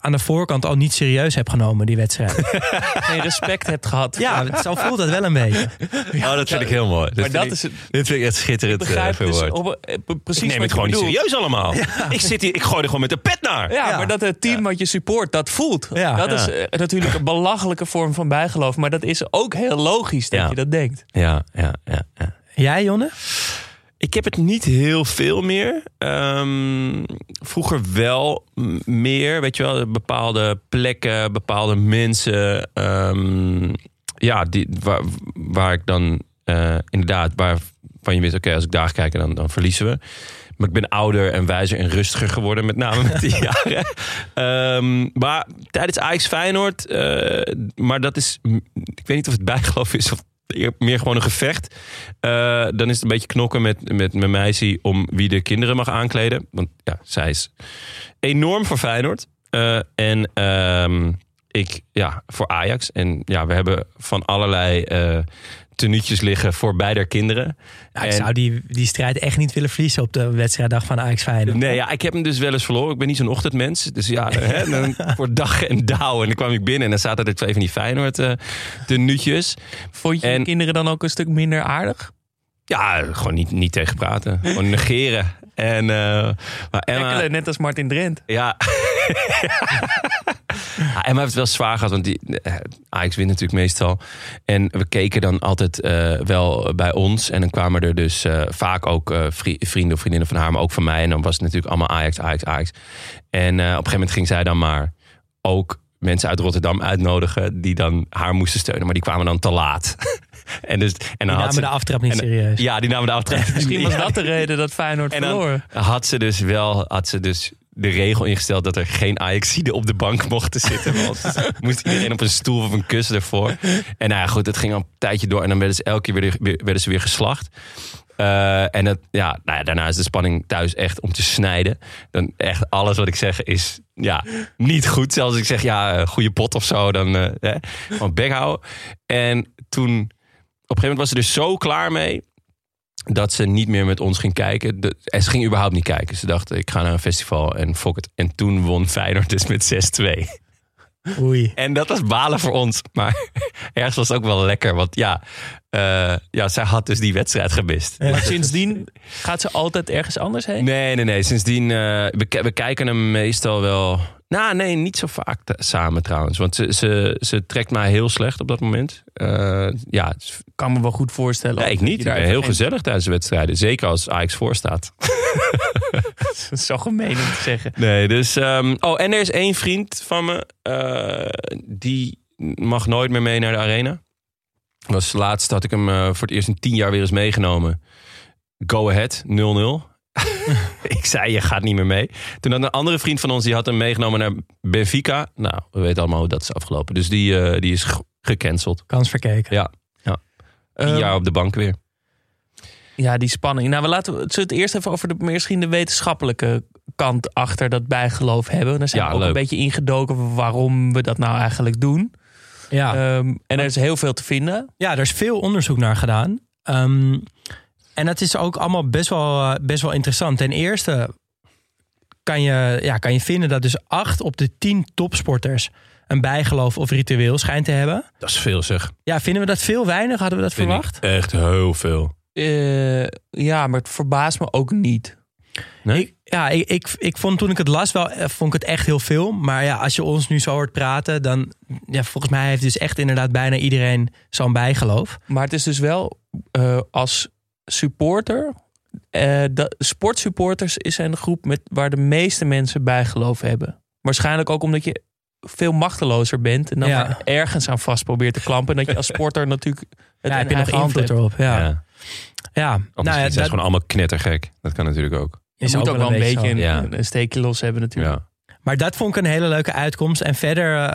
aan de voorkant al niet serieus hebt genomen, die wedstrijd. Geen respect hebt gehad. Ja, zo voelt dat wel een beetje. Ja, dat vind ik heel mooi. Dit vind ik echt schitterend. Ik neem het gewoon niet serieus allemaal. Ja. Ik zit hier, ik gooi er gewoon met de pet naar. Ja, maar dat het team wat je support, dat voelt. Ja. Dat is natuurlijk een belachelijke vorm van bijgeloof. Maar dat is ook heel logisch dat je dat denkt. Ja. Jij, Jonne? Ik heb het niet heel veel meer. Vroeger wel meer, weet je wel. Bepaalde plekken, bepaalde mensen. Waar ik dan inderdaad... waarvan je weet, oké, als ik daar kijk, dan verliezen we. Maar ik ben ouder en wijzer en rustiger geworden. Met name met die jaren. Maar tijdens Ajax Feyenoord... maar dat is... Ik weet niet of het bijgeloof is of... meer gewoon een gevecht. Dan is het een beetje knokken met mijn meisje om wie de kinderen mag aankleden. Want zij is enorm voor Feyenoord. En ik voor Ajax. En we hebben van allerlei tenuutjes liggen voor beide kinderen. Nou, ik zou die strijd echt niet willen verliezen op de wedstrijddag van Ajax Feyenoord. Nee, ik heb hem dus wel eens verloren. Ik ben niet zo'n ochtendmens. Dus dan voor dag en dauw. En dan kwam ik binnen en dan zaten er 2 van die Feyenoord tenuutjes. Vond je de kinderen dan ook een stuk minder aardig? Ja, gewoon niet tegen praten. Gewoon negeren. En, maar Emma, net als Martin Drent. Ja. Emma heeft het wel zwaar gehad, want Ajax wint natuurlijk meestal. En we keken dan altijd wel bij ons. En dan kwamen er dus vaak ook vrienden of vriendinnen van haar, maar ook van mij. En dan was het natuurlijk allemaal Ajax, Ajax, Ajax. En op een gegeven moment ging zij dan maar ook mensen uit Rotterdam uitnodigen die dan haar moesten steunen. Maar die kwamen dan te laat. En dan namen de aftrap niet serieus. Ja, die namen de aftrap. Misschien was dat de reden dat Feyenoord verloor. Had ze dus de regel ingesteld dat er geen Ajaxiden op de bank mochten zitten. Moest iedereen op een stoel of een kussen ervoor. En goed, dat ging al een tijdje door. En dan werden ze elke keer weer geslacht. En daarna is de spanning thuis echt om te snijden. Dan echt alles wat ik zeg is niet goed. Zelfs als ik zeg goede pot of zo, dan gewoon bek houden. En toen... Op een gegeven moment was ze er zo klaar mee dat ze niet meer met ons ging kijken. En ze ging überhaupt niet kijken. Ze dacht, ik ga naar een festival en fuck het. En toen won Feyenoord dus met 6-2. Oei. En dat was balen voor ons. Maar ergens was het ook wel lekker. Want zij had dus die wedstrijd gemist. Ja. Maar sindsdien gaat ze altijd ergens anders heen? Nee. Sindsdien, we kijken hem meestal wel... Nou, nee, niet zo vaak samen trouwens. Want ze trekt mij heel slecht op dat moment. Ik kan me wel goed voorstellen. Nee, ik niet. Heel gezellig tijdens de wedstrijden. Zeker als Ajax voorstaat. Dat is zo gemeen om te zeggen. Nee, dus... en er is één vriend van me. Die mag nooit meer mee naar de arena. Was laatst had ik hem voor het eerst in 10 jaar weer eens meegenomen. Go Ahead, 0-0. Ik zei, je gaat niet meer mee. Toen had een andere vriend van ons, die had hem meegenomen naar Benfica. Nou, we weten allemaal hoe dat is afgelopen. Dus die is gecanceld. Kans verkeken. Ja. 10 jaar op de bank weer. Ja, die spanning. Nou, we het eerst even over misschien de wetenschappelijke kant achter dat bijgeloof hebben. Daar zijn we ook leuk. Een beetje ingedoken waarom we dat nou eigenlijk doen. Ja. En er is heel veel te vinden. Ja, er is veel onderzoek naar gedaan. En dat is ook allemaal best wel interessant. Ten eerste kan je vinden dat dus 8 op de 10 topsporters een bijgeloof of ritueel schijnt te hebben. Dat is veel, zeg. Ja, vinden we dat veel weinig? Hadden we dat verwacht? Echt heel veel. Ja, maar het verbaast me ook niet. Nee? Ik vond toen ik het las wel, vond ik het echt heel veel. Maar ja, als je ons nu zo hoort praten, dan ja, volgens mij heeft dus echt inderdaad bijna iedereen zo'n bijgeloof. Maar het is dus wel als supporter, sportsupporters is een groep waar de meeste mensen bijgeloof hebben. Waarschijnlijk ook omdat je veel machtelozer bent en dan ergens aan vast probeert te klampen. En dat je als sporter natuurlijk het heb je nog invloed erop. Anders zijn ze gewoon allemaal knettergek. Dat kan natuurlijk ook. Je moet ook wel een beetje een steekje los hebben natuurlijk. Ja. Maar dat vond ik een hele leuke uitkomst. En verder,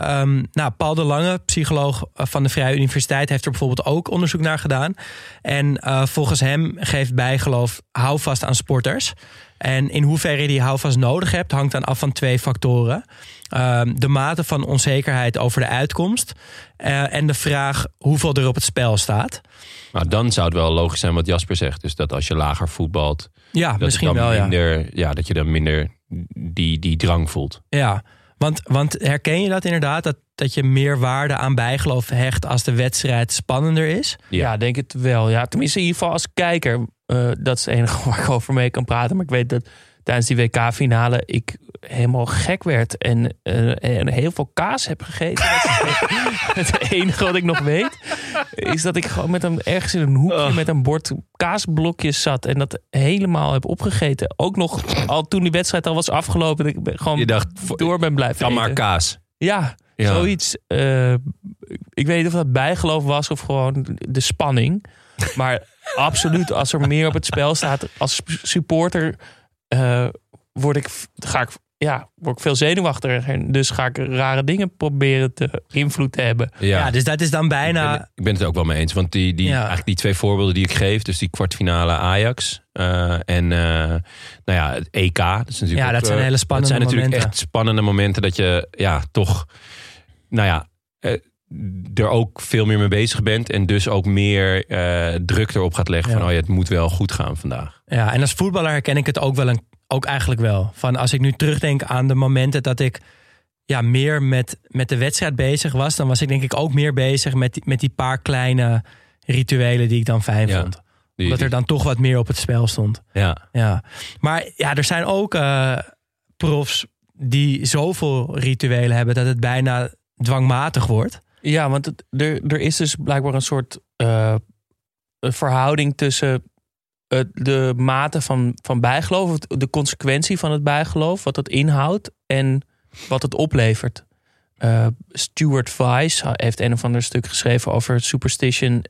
Paul de Lange, psycholoog van de Vrije Universiteit, heeft er bijvoorbeeld ook onderzoek naar gedaan. En volgens hem geeft bijgeloof houvast aan sporters. En in hoeverre je die houvast nodig hebt, hangt dan af van 2 factoren. De mate van onzekerheid over de uitkomst. En de vraag hoeveel er op het spel staat. Maar dan zou het wel logisch zijn wat Jasper zegt. Dus dat als je lager voetbalt, dat misschien dan wel, minder, dat je dan minder die drang voelt. Ja, want herken je dat inderdaad? Dat je meer waarde aan bijgeloof hecht als de wedstrijd spannender is? Ja, denk het wel. Ja, tenminste in ieder geval als kijker. Dat is het enige waar ik over mee kan praten. Maar ik weet dat tijdens die WK-finale ik helemaal gek werd. En heel veel kaas heb gegeten. Het enige wat ik nog weet is dat ik gewoon ergens in een hoekje met een bord kaasblokjes zat. En dat helemaal heb opgegeten. Ook nog al toen die wedstrijd al was afgelopen. Dat ik gewoon door ben blijven eten. Dan maar kaas. Ja. Zoiets. Ik weet niet of dat bijgeloof was of gewoon de spanning. Maar absoluut, als er meer op het spel staat, als supporter word ik veel zenuwachtiger. En dus ga ik rare dingen proberen te invloed te hebben. Ja, dus dat is dan bijna. Ik ben het ook wel mee eens. Want eigenlijk die 2 voorbeelden die ik geef, dus die kwartfinale Ajax en het EK. Dat is natuurlijk dat zijn hele spannende momenten. Dat zijn natuurlijk echt spannende momenten dat je toch er ook veel meer mee bezig bent en dus ook meer druk erop gaat leggen van het moet wel goed gaan vandaag. Ja, en als voetballer herken ik het ook wel ook eigenlijk wel. Van als ik nu terugdenk aan de momenten dat ik meer met de wedstrijd bezig was, dan was ik denk ik ook meer bezig met die paar kleine rituelen die ik dan fijn vond. Omdat er dan toch wat meer op het spel stond. Ja. Maar er zijn ook profs die zoveel rituelen hebben dat het bijna dwangmatig wordt. Ja, want er is dus blijkbaar een soort verhouding tussen de mate van bijgeloof, de consequentie van het bijgeloof, wat het inhoudt en wat het oplevert. Stuart Weiss heeft een of ander stuk geschreven over superstition.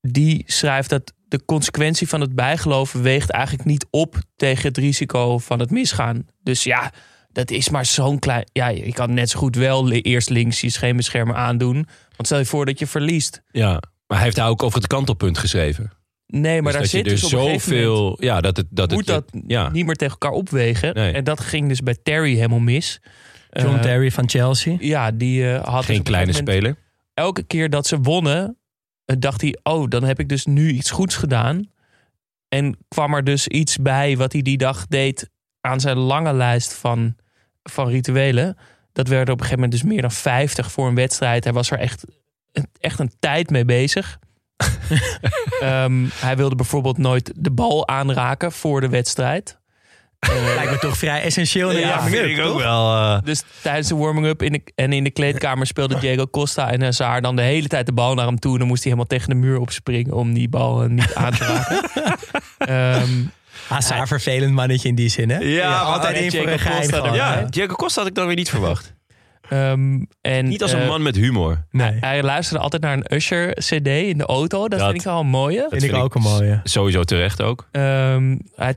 Die schrijft dat de consequentie van het bijgeloof weegt eigenlijk niet op tegen het risico van het misgaan. Dus dat is maar zo'n klein. Ja, je kan net zo goed wel eerst links je schemeschermen aandoen. Want stel je voor dat je verliest. Ja, maar hij heeft daar ook over het kantelpunt geschreven. Nee, maar dus daar zit dus zoveel. Ja, dat niet meer tegen elkaar opwegen. Nee. En dat ging dus bij Terry helemaal mis. John Terry van Chelsea. Ja, die had geen kleine speler. Elke keer dat ze wonnen, dacht hij: oh, dan heb ik dus nu iets goeds gedaan. En kwam er dus iets bij wat hij die dag deed aan zijn lange lijst van rituelen. Dat werd op een gegeven moment dus meer dan 50 voor een wedstrijd. Hij was er echt een tijd mee bezig. Hij wilde bijvoorbeeld nooit de bal aanraken voor de wedstrijd. Lijkt me toch vrij essentieel in de warming-up, vind ik ook wel. Dus tijdens de warming-up in de kleedkamer speelden Diego Costa en Hazard dan de hele tijd de bal naar hem toe. En dan moest hij helemaal tegen de muur opspringen om die bal niet aan te raken. Hazard, vervelend mannetje in die zin, hè? Ja, altijd één voor een geheim. Ja, Diego Costa had ik dan weer niet verwacht. Niet als een man met humor. Nee. Hij luisterde altijd naar een Usher-cd in de auto. Dat vind ik wel een mooie. Dat vind ik ook een mooie. Sowieso terecht ook. Hij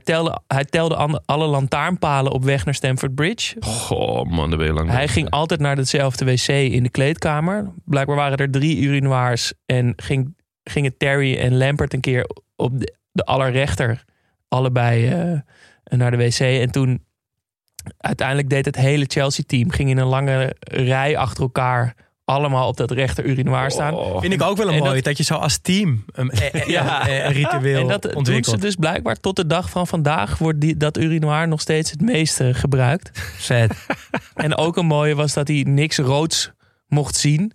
telde alle lantaarnpalen op weg naar Stamford Bridge. Goh, man, daar ben je lang mee. Hij ging altijd naar hetzelfde wc in de kleedkamer. Blijkbaar waren er 3 urinoirs. En gingen Terry en Lampert een keer op de allerrechter allebei naar de wc. En toen uiteindelijk deed het hele Chelsea-team ging in een lange rij achter elkaar allemaal op dat rechter urinoir staan. Oh, vind ik ook wel een mooie, dat je zo als team een ritueel en dat ontwikkelt. Doen ze dus blijkbaar tot de dag van vandaag wordt dat urinoir nog steeds het meeste gebruikt. Vet. En ook een mooie was dat hij niks roods mocht zien.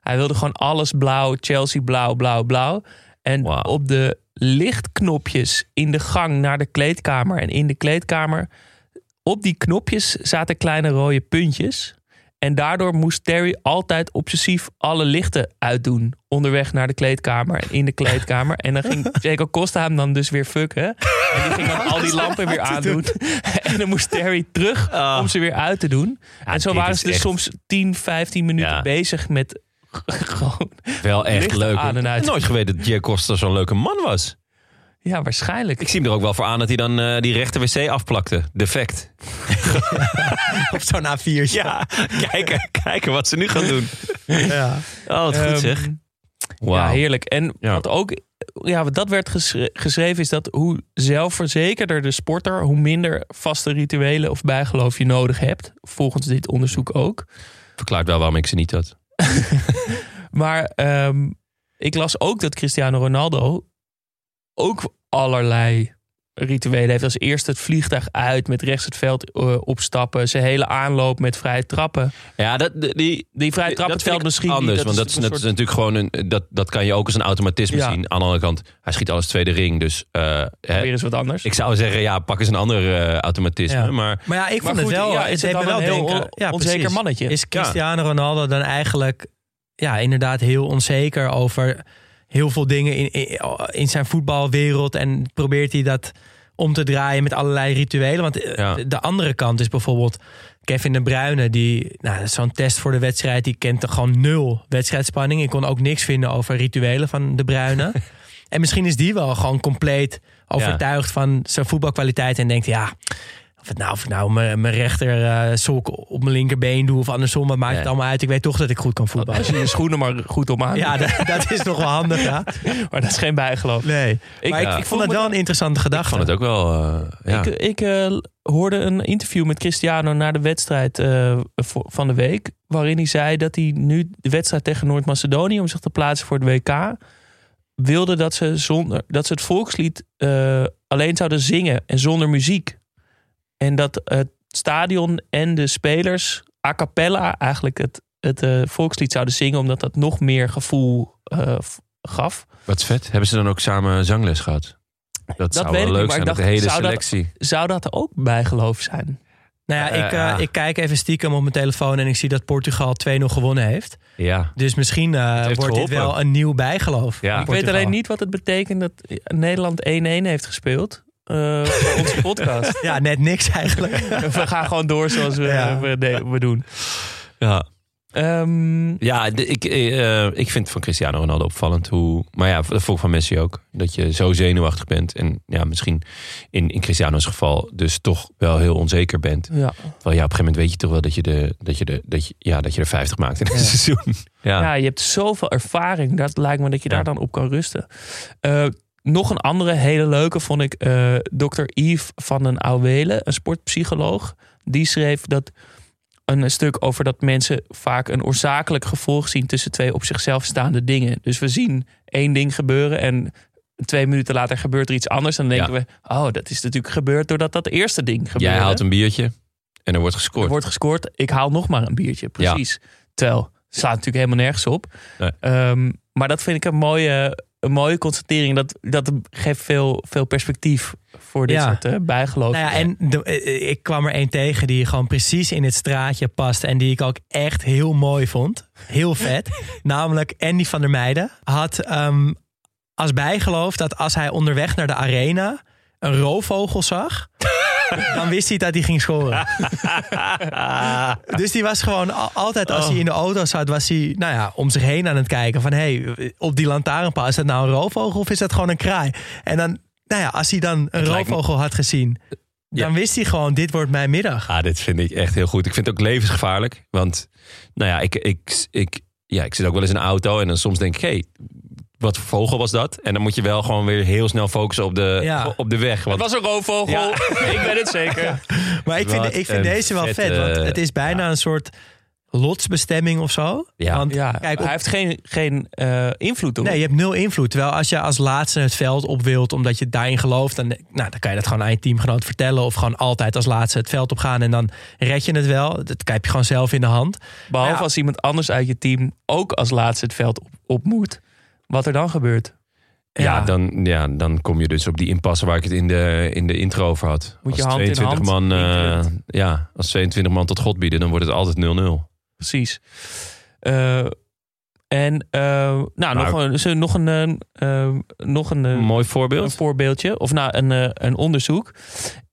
Hij wilde gewoon alles blauw, Chelsea blauw, blauw, blauw. En op de lichtknopjes in de gang naar de kleedkamer en in de kleedkamer, op die knopjes zaten kleine rode puntjes. En daardoor moest Terry altijd obsessief alle lichten uitdoen. Onderweg naar de kleedkamer en in de kleedkamer. En dan ging Jaco Costa hem dan dus weer fucken. En die ging dan al die lampen weer aandoen. En dan moest Terry terug om ze weer uit te doen. En zo waren ze dus soms 10, 15 minuten bezig met gewoon wel echt leuk. Aan en uit. Ik heb nooit geweten dat Jaco Costa zo'n leuke man was. Ja, waarschijnlijk. Ik zie hem er ook wel voor aan dat hij dan die rechter wc afplakte. Defect. Op zo'n A4'tje. Ja, kijken wat ze nu gaan doen. Ja. Oh, wat goed zeg. Wow. Ja, heerlijk. En wat ook, wat dat werd geschreven is dat hoe zelfverzekerder de sporter, hoe minder vaste rituelen of bijgeloof je nodig hebt. Volgens dit onderzoek ook. Verklaart wel waarom ik ze niet had. Maar ik las ook dat Cristiano Ronaldo ook allerlei rituelen heeft. Als eerst het vliegtuig uit, met rechts het veld opstappen. Zijn hele aanloop met vrije trappen. Ja, die vrije trappen telt misschien anders. Niet, dat is natuurlijk gewoon dat kan je ook als een automatisme zien. Aan de andere kant, hij schiet alles tweede ring. Dus weer eens wat anders. Ik zou zeggen, pak eens een ander automatisme. Ja. Maar ja, ik vond het wel. Ja, is het dan wel een heel onzeker mannetje? Is Cristiano Ronaldo dan eigenlijk inderdaad heel onzeker over heel veel dingen in zijn voetbalwereld en probeert hij dat om te draaien met allerlei rituelen. Want de andere kant is bijvoorbeeld Kevin de Bruyne, die zo'n test voor de wedstrijd, die kent er gewoon nul wedstrijdspanning. Ik kon ook niks vinden over rituelen van de Bruyne. En misschien is die wel gewoon compleet overtuigd van zijn voetbalkwaliteit en denkt of ik nou mijn rechter sok op mijn linkerbeen doe of andersom, wat maakt het allemaal uit? Ik weet toch dat ik goed kan voetballen. Als je schoenen maar goed om aan. Ja, dat is nog wel handig, ja. Maar dat is geen bijgeloof. Nee. Ik vond het wel een interessante gedachte. Ik vond het ook wel. Ik hoorde een interview met Cristiano na de wedstrijd van de week, waarin hij zei dat hij nu de wedstrijd tegen Noord-Macedonië om zich te plaatsen voor het WK wilde dat ze het volkslied alleen zouden zingen en zonder muziek. En dat het stadion en de spelers a cappella eigenlijk het volkslied zouden zingen, omdat dat nog meer gevoel gaf. Wat vet. Hebben ze dan ook samen zangles gehad? Dat zou wel leuk zijn, de hele selectie. Zou dat ook bijgeloof zijn? Nou ja, ik kijk even stiekem op mijn telefoon en ik zie dat Portugal 2-0 gewonnen heeft. Ja. Dus misschien wordt dit wel een nieuw bijgeloof. Ja. Ik weet alleen niet wat het betekent dat Nederland 1-1 heeft gespeeld. Voor onze podcast. Ja, net niks eigenlijk. We gaan gewoon door zoals we doen. Ja, ik vind van Cristiano Ronaldo opvallend hoe. Maar ja, dat vond ik van Messi ook. Dat je zo zenuwachtig bent. En ja, misschien in Cristiano's geval dus toch wel heel onzeker bent. Ja. Terwijl op een gegeven moment weet je toch wel dat je er 50 maakt in het seizoen. Ja. Ja, je hebt zoveel ervaring. Dat lijkt me dat je daar dan op kan rusten. Nog een andere hele leuke vond ik Dr. Yves van den Ouwelen, een sportpsycholoog. Die schreef dat een stuk over dat mensen vaak een oorzakelijk gevolg zien tussen twee op zichzelf staande dingen. Dus we zien één ding gebeuren en 2 minuten later gebeurt er iets anders. En dan denken we, dat is natuurlijk gebeurd doordat dat eerste ding gebeurde. Jij haalt een biertje en er wordt gescoord. Ik haal nog maar een biertje, precies. Ja. Terwijl, slaat natuurlijk helemaal nergens op. Nee. Maar dat vind ik een mooie. Een mooie constatering. Dat geeft veel perspectief voor dit soort bijgeloof. Nou ja, en ik kwam er één tegen die gewoon precies in het straatje past. En die ik ook echt heel mooi vond. Heel vet. Namelijk Andy van der Meijden had als bijgeloof dat als hij onderweg naar de arena een roofvogel zag, dan wist hij dat hij ging scoren. Dus die was gewoon altijd, als hij in de auto zat, was hij om zich heen aan het kijken. Van op die lantaarnpaal, is dat nou een roofvogel of is dat gewoon een kraai? En dan, als hij dan een roofvogel had gezien, dan wist hij gewoon, dit wordt mijn middag. Ja, dit vind ik echt heel goed. Ik vind het ook levensgevaarlijk. Want, ik zit ook wel eens in een auto en dan soms denk ik, hey, wat voor vogel was dat? En dan moet je wel gewoon weer heel snel focussen op de weg. Want het was een roofvogel. Ja. Ik ben het zeker. Ja. Maar ik vind deze wel vet. Want het is bijna een soort lotsbestemming of zo. Ja. Want, ja, kijk, hij heeft geen invloed op. Nee, je hebt nul invloed. Terwijl als je als laatste het veld op wilt, omdat je daarin gelooft, dan kan je dat gewoon aan je teamgenoot vertellen. Of gewoon altijd als laatste het veld op gaan en dan red je het wel. Dat heb je gewoon zelf in de hand. Behalve als iemand anders uit je team ook als laatste het veld op moet. Wat er dan gebeurt. Dan kom je dus op die impasse waar ik het in de intro over had. Moet je als hand 22 in hand, man, als 22 man tot God bieden, dan wordt het altijd 0-0. Precies. Nog een mooi voorbeeld. Een voorbeeldje. Of een onderzoek.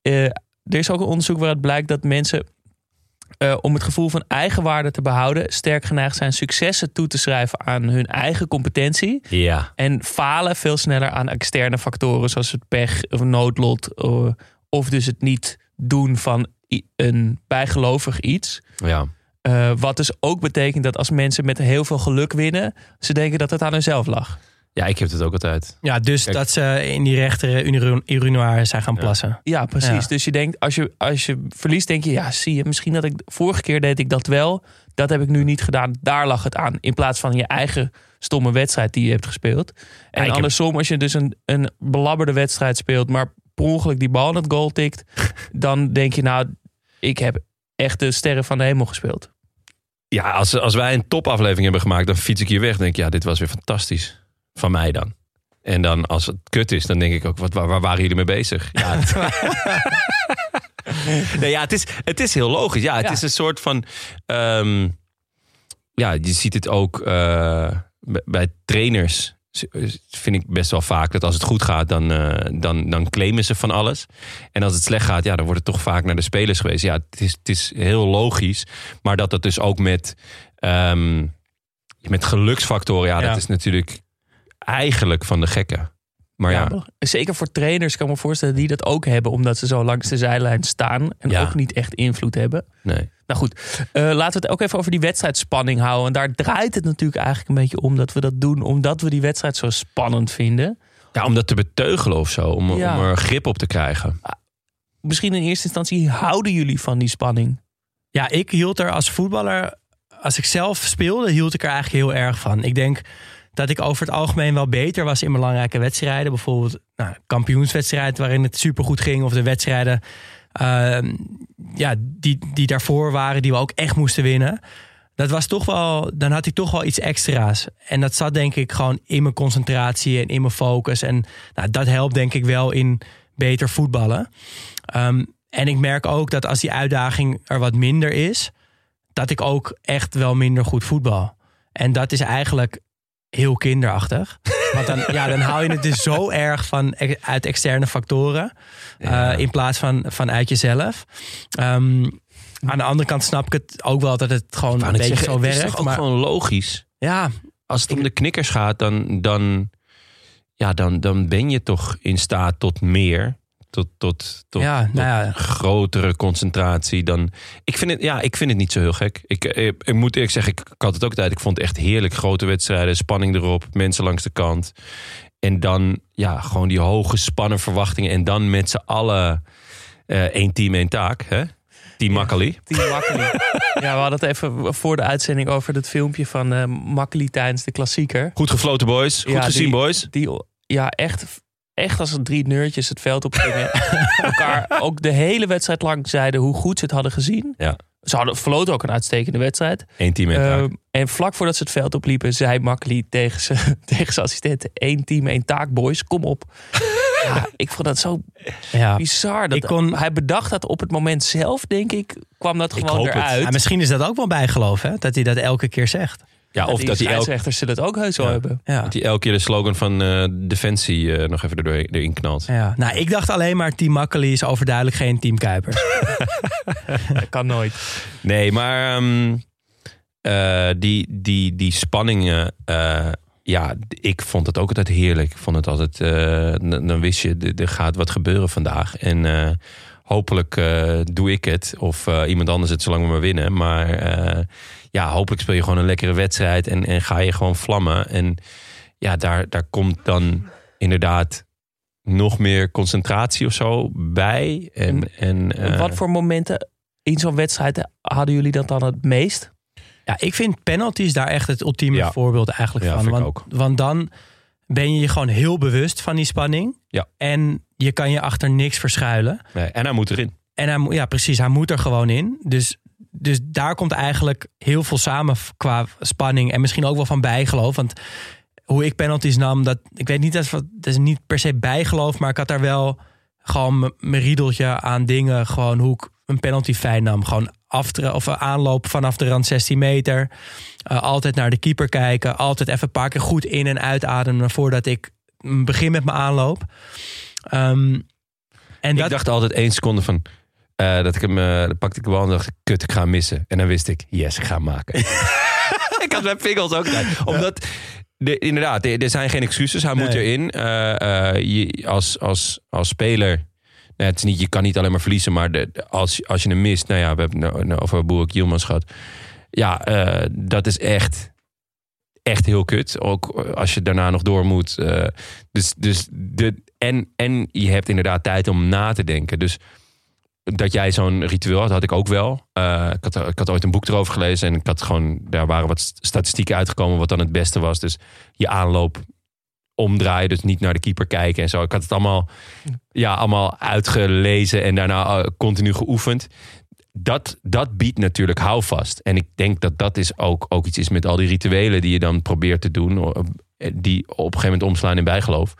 Er is ook een onderzoek waaruit blijkt dat mensen om het gevoel van eigenwaarde te behouden sterk geneigd zijn successen toe te schrijven aan hun eigen competentie. Ja. En falen veel sneller aan externe factoren zoals het pech of noodlot. Of dus het niet doen van een bijgelovig iets. Ja. Wat dus ook betekent dat als mensen met heel veel geluk winnen, ze denken dat het aan hunzelf lag. Ja, ik heb het ook altijd. Ja, dus kijk, dat ze in die rechter urinoir zijn gaan plassen. Ja, precies. Ja. Dus je denkt, als je verliest, denk je, ja, zie je, misschien dat ik vorige keer deed ik dat wel. Dat heb ik nu niet gedaan. Daar lag het aan. In plaats van je eigen stomme wedstrijd die je hebt gespeeld. En andersom, als je dus een belabberde wedstrijd speelt, maar per ongeluk die bal in het goal tikt, dan denk je, nou, ik heb echt de sterren van de hemel gespeeld. Ja, als wij een topaflevering hebben gemaakt, dan fiets ik hier weg en denk ik, ja, dit was weer fantastisch. Van mij dan. En dan als het kut is, dan denk ik ook, waar waren jullie mee bezig? Ja, het is heel logisch. Ja, het is een soort van... je ziet het ook bij trainers, vind ik best wel vaak, dat als het goed gaat, dan claimen ze van alles. En als het slecht gaat, dan wordt het toch vaak naar de spelers geweest. Ja, het is heel logisch. Maar dat dus ook met geluksfactoren, dat is natuurlijk eigenlijk van de gekken. Maar zeker voor trainers kan ik me voorstellen die dat ook hebben, omdat ze zo langs de zijlijn staan en ook niet echt invloed hebben. Nee. Nou goed, laten we het ook even over die wedstrijdspanning houden. En daar draait het natuurlijk eigenlijk een beetje om dat we dat doen, omdat we die wedstrijd zo spannend vinden. Ja, om dat te beteugelen of zo, om er grip op te krijgen. Misschien in eerste instantie, houden jullie van die spanning? Ja, ik hield er als voetballer, als ik zelf speelde, hield ik er eigenlijk heel erg van. Ik denk dat ik over het algemeen wel beter was in belangrijke wedstrijden. Bijvoorbeeld kampioenswedstrijd waarin het supergoed ging. Of de wedstrijden die daarvoor waren, die we ook echt moesten winnen. Dat was toch wel, dan had ik toch wel iets extra's. En dat zat denk ik gewoon in mijn concentratie en in mijn focus. En dat helpt denk ik wel in beter voetballen. En ik merk ook dat als die uitdaging er wat minder is, dat ik ook echt wel minder goed voetbal. En dat is eigenlijk heel kinderachtig. Want dan haal je het dus zo erg uit externe factoren. In plaats van uit jezelf. Aan de andere kant snap ik het ook wel dat het gewoon een beetje zo werkt. Het is toch ook gewoon logisch. Ja. Als het om de knikkers gaat, dan ben je toch in staat tot meer. Tot grotere concentratie dan. Ik vind het niet zo heel gek. Ik moet eerlijk zeggen, ik had het ook tijd. Ik vond het echt heerlijk. Grote wedstrijden, spanning erop, mensen langs de kant. En dan gewoon die hoge spannen verwachtingen. En dan met z'n allen één team, één taak. Hè? Team Makkeli. Team Makkeli. Ja, we hadden het even voor de uitzending over dat filmpje van Makkeli tijdens de klassieker. Goed gefloten, boys. Goed gezien, boys. Echt als drie neurtjes het veld op gingen. Elkaar ook de hele wedstrijd lang zeiden hoe goed ze het hadden gezien. Ja. Ze hadden verloot ook een uitstekende wedstrijd. Eén team, één taak. En vlak voordat ze het veld opliepen, zei Makkeli tegen zijn assistenten: 1 team, 1 taak, boys, kom op. Ik vond dat zo bizar. Hij bedacht dat op het moment zelf, denk ik, kwam dat gewoon eruit. Ja, misschien is dat ook wel bijgeloof, hè? Dat hij dat elke keer zegt. Ja, of dat die scheidsrechters zullen het ook heus wel hebben. Ja. Dat hij elke keer de slogan van Defensie nog even erin knalt. Ja. Nou, ik dacht alleen maar Team Makkeli is overduidelijk geen Team Kuipers. Dat kan nooit. Nee, maar die spanningen, ik vond het ook altijd heerlijk. Ik vond het altijd, dan wist je, er gaat wat gebeuren vandaag. En hopelijk doe ik het. Of iemand anders het, zolang we maar winnen. Maar hopelijk speel je gewoon een lekkere wedstrijd. En ga je gewoon vlammen. En daar komt dan inderdaad nog meer concentratie of zo bij. En wat voor momenten in zo'n wedstrijd hadden jullie dat dan het meest? Ja, ik vind penalties daar echt het ultieme voorbeeld eigenlijk van. Vind ik ook. Want dan ben je gewoon heel bewust van die spanning. Ja. En je kan je achter niks verschuilen. Nee, en hij moet erin. En hij, ja, precies. Hij moet er gewoon in. Dus daar komt eigenlijk heel veel samen qua spanning. En misschien ook wel van bijgeloof. Want hoe ik penalties nam, dat ik weet niet, dat is niet per se bijgeloof. Maar ik had daar wel gewoon mijn riedeltje aan dingen. Gewoon hoe ik een penalty fijn nam. Gewoon aanloop vanaf de rand 16 meter. Altijd naar de keeper kijken. Altijd even een paar keer goed in- en uitademen voordat ik begin met mijn aanloop. Ik dacht altijd 1 seconde van... dat ik hem pakte ik de bal en dacht, kut, ik ga hem missen. En dan wist ik, yes, ik ga hem maken. Ik had mijn vingers ook uit. Omdat, inderdaad, er zijn geen excuses. Hij moet erin. Als speler... Nou, het is niet, je kan niet alleen maar verliezen, maar als je hem mist... Nou ja, we hebben over Burak Yilmaz gehad. Ja, dat is echt heel kut. Ook als je daarna nog door moet. En je hebt inderdaad tijd om na te denken. Dus dat jij zo'n ritueel had ik ook wel. Ik had ooit een boek erover gelezen. En ik had gewoon, daar waren wat statistieken uitgekomen wat dan het beste was. Dus je aanloop omdraaien, dus niet naar de keeper kijken en zo. Ik had het allemaal uitgelezen en daarna continu geoefend. Dat biedt natuurlijk houvast. En ik denk dat is ook iets is met al die rituelen die je dan probeert te doen, die op een gegeven moment omslaan in bijgeloof.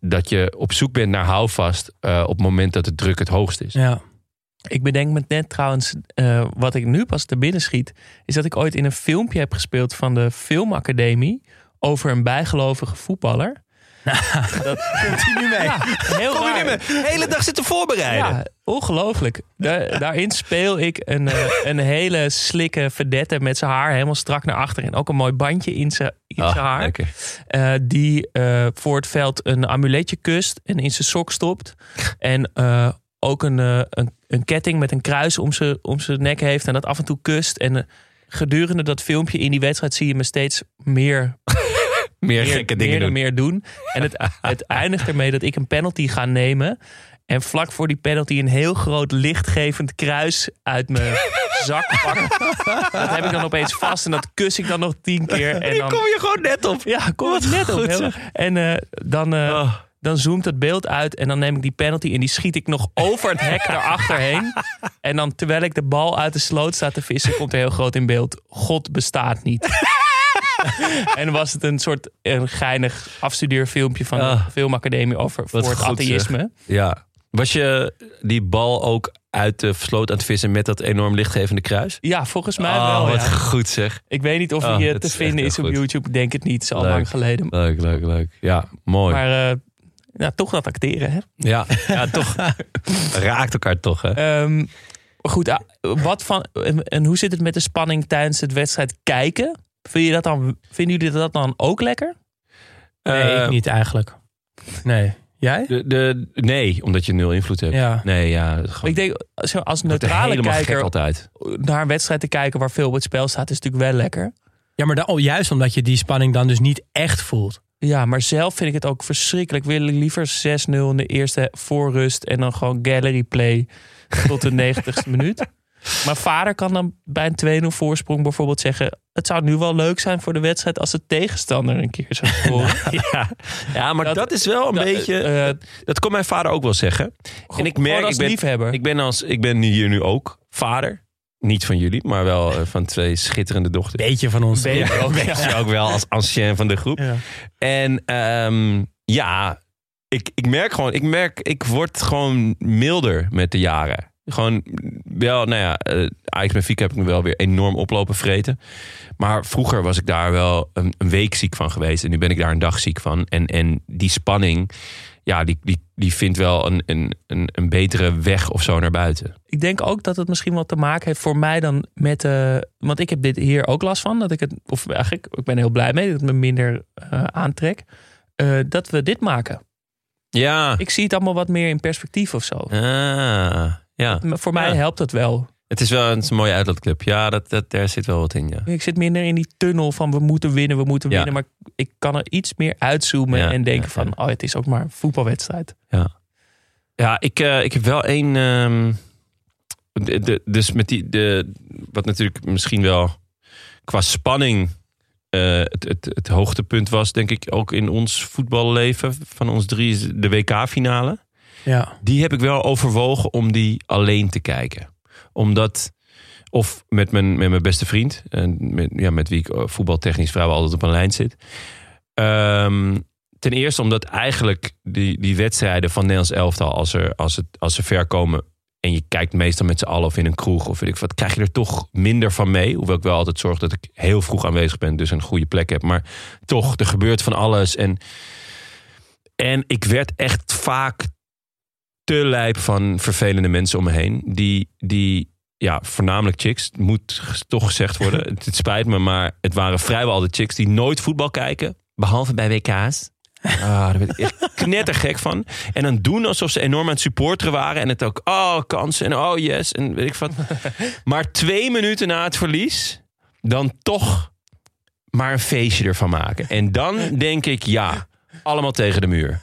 Dat je op zoek bent naar houvast op het moment dat de druk het hoogst is. Ja. Ik bedenk me net trouwens, wat ik nu pas te binnen schiet, is dat ik ooit in een filmpje heb gespeeld van de Filmacademie over een bijgelovige voetballer. Nou, dat komt hij nu mee. Ja, heel raar. De hele dag zitten voorbereiden. Ja, ongelooflijk. Daarin speel ik een hele slikke vedette met zijn haar helemaal strak naar achteren. En ook een mooi bandje in zijn haar. Okay. Die voor het veld een amuletje kust en in zijn sok stopt. En ook een ketting met een kruis om zijn nek heeft en dat af en toe kust. En gedurende dat filmpje in die wedstrijd zie je me steeds meer... Meer gekke dingen doen. Meer doen. En het eindigt ermee dat ik een penalty ga nemen. En vlak voor die penalty een heel groot lichtgevend kruis uit mijn zak pakken. Dat heb ik dan opeens vast en dat kus ik dan nog 10 keer. En dan kom je gewoon net op. Ja, kom het net op. Heel. En dan zoomt het beeld uit en dan neem ik die penalty en die schiet ik nog over het hek erachterheen. En dan terwijl ik de bal uit de sloot sta te vissen, komt er heel groot in beeld: God bestaat niet. En was het een soort een geinig afstudeerfilmpje van de Filmacademie over voor het atheïsme. Ja. Was je die bal ook uit de sloot aan het vissen met dat enorm lichtgevende kruis? Ja, volgens mij wel. Wat goed zeg. Ik weet niet of die te vinden is op YouTube. Ik denk het niet. Het is al lang geleden. Leuk. Ja, mooi. Maar toch dat acteren, hè? Ja, ja toch. Raakt elkaar toch, hè? Goed, en hoe zit het met de spanning tijdens het wedstrijd kijken? Vinden jullie dat dan ook lekker? Nee, ik niet eigenlijk. Nee. Jij? Nee, omdat je nul invloed hebt. Ja. Nee, ja. Ik denk, als neutrale kijker altijd naar een wedstrijd te kijken waar veel op het spel staat, is natuurlijk wel lekker. Ja, maar juist omdat je die spanning dan dus niet echt voelt. Ja, maar zelf vind ik het ook verschrikkelijk. Wil ik liever 6-0 in de eerste voorrust en dan gewoon gallery play tot de 90ste minuut. Mijn vader kan dan bij een 2-0 voorsprong bijvoorbeeld zeggen: het zou nu wel leuk zijn voor de wedstrijd als de tegenstander een keer zou scoren. Ja, maar dat is wel een beetje... dat kon mijn vader ook wel zeggen. En ik merk, als liefhebber. Ik ben hier nu ook vader. Niet van jullie, maar wel van 2 schitterende dochters. Beetje van ons. Beetje ook wel als ancien van de groep. Ja. En ik word gewoon milder met de jaren. Gewoon wel, nou ja, Ajax Benfica heb ik me wel weer enorm oplopen vreten. Maar vroeger was ik daar wel een week ziek van geweest. En nu ben ik daar een dag ziek van. En die spanning, ja, die vindt wel een betere weg of zo naar buiten. Ik denk ook dat het misschien wat te maken heeft voor mij dan met... want ik heb dit hier ook last van. Dat ik het, of eigenlijk, ik ben heel blij mee dat het me minder aantrek. Dat we dit maken. Ja. Ik zie het allemaal wat meer in perspectief of zo. Ah... Ja. Voor mij helpt dat wel. Het is een mooie uitlaatclub. Ja, daar zit wel wat in. Ja. Ik zit minder in die tunnel van we moeten winnen. Maar ik kan er iets meer uitzoomen en denken van het is ook maar een voetbalwedstrijd. Ja, ja ik heb wel één... dus met die... wat natuurlijk misschien wel qua spanning het hoogtepunt was, denk ik, ook in ons voetballeven van ons drie, de WK-finale. Ja. Die heb ik wel overwogen om die alleen te kijken. Omdat, of met mijn beste vriend, met wie ik voetbaltechnisch vrijwel altijd op een lijn zit. Ten eerste omdat eigenlijk die wedstrijden van Nederlands elftal, als ze ver komen en je kijkt meestal met z'n allen of in een kroeg of weet ik wat, krijg je er toch minder van mee. Hoewel ik wel altijd zorg dat ik heel vroeg aanwezig ben, dus een goede plek heb. Maar toch, er gebeurt van alles. En ik werd echt vaak te lijp van vervelende mensen om me heen. Die voornamelijk chicks, moet toch gezegd worden. Het spijt me, maar het waren vrijwel al de chicks die nooit voetbal kijken. Behalve bij WK's. Daar ben ik echt knettergek van. En dan doen alsof ze enorm aan het supporteren waren. En het ook, kansen en yes. En weet ik wat. Maar 2 minuten na het verlies, dan toch maar een feestje ervan maken. En dan denk ik, ja, allemaal tegen de muur.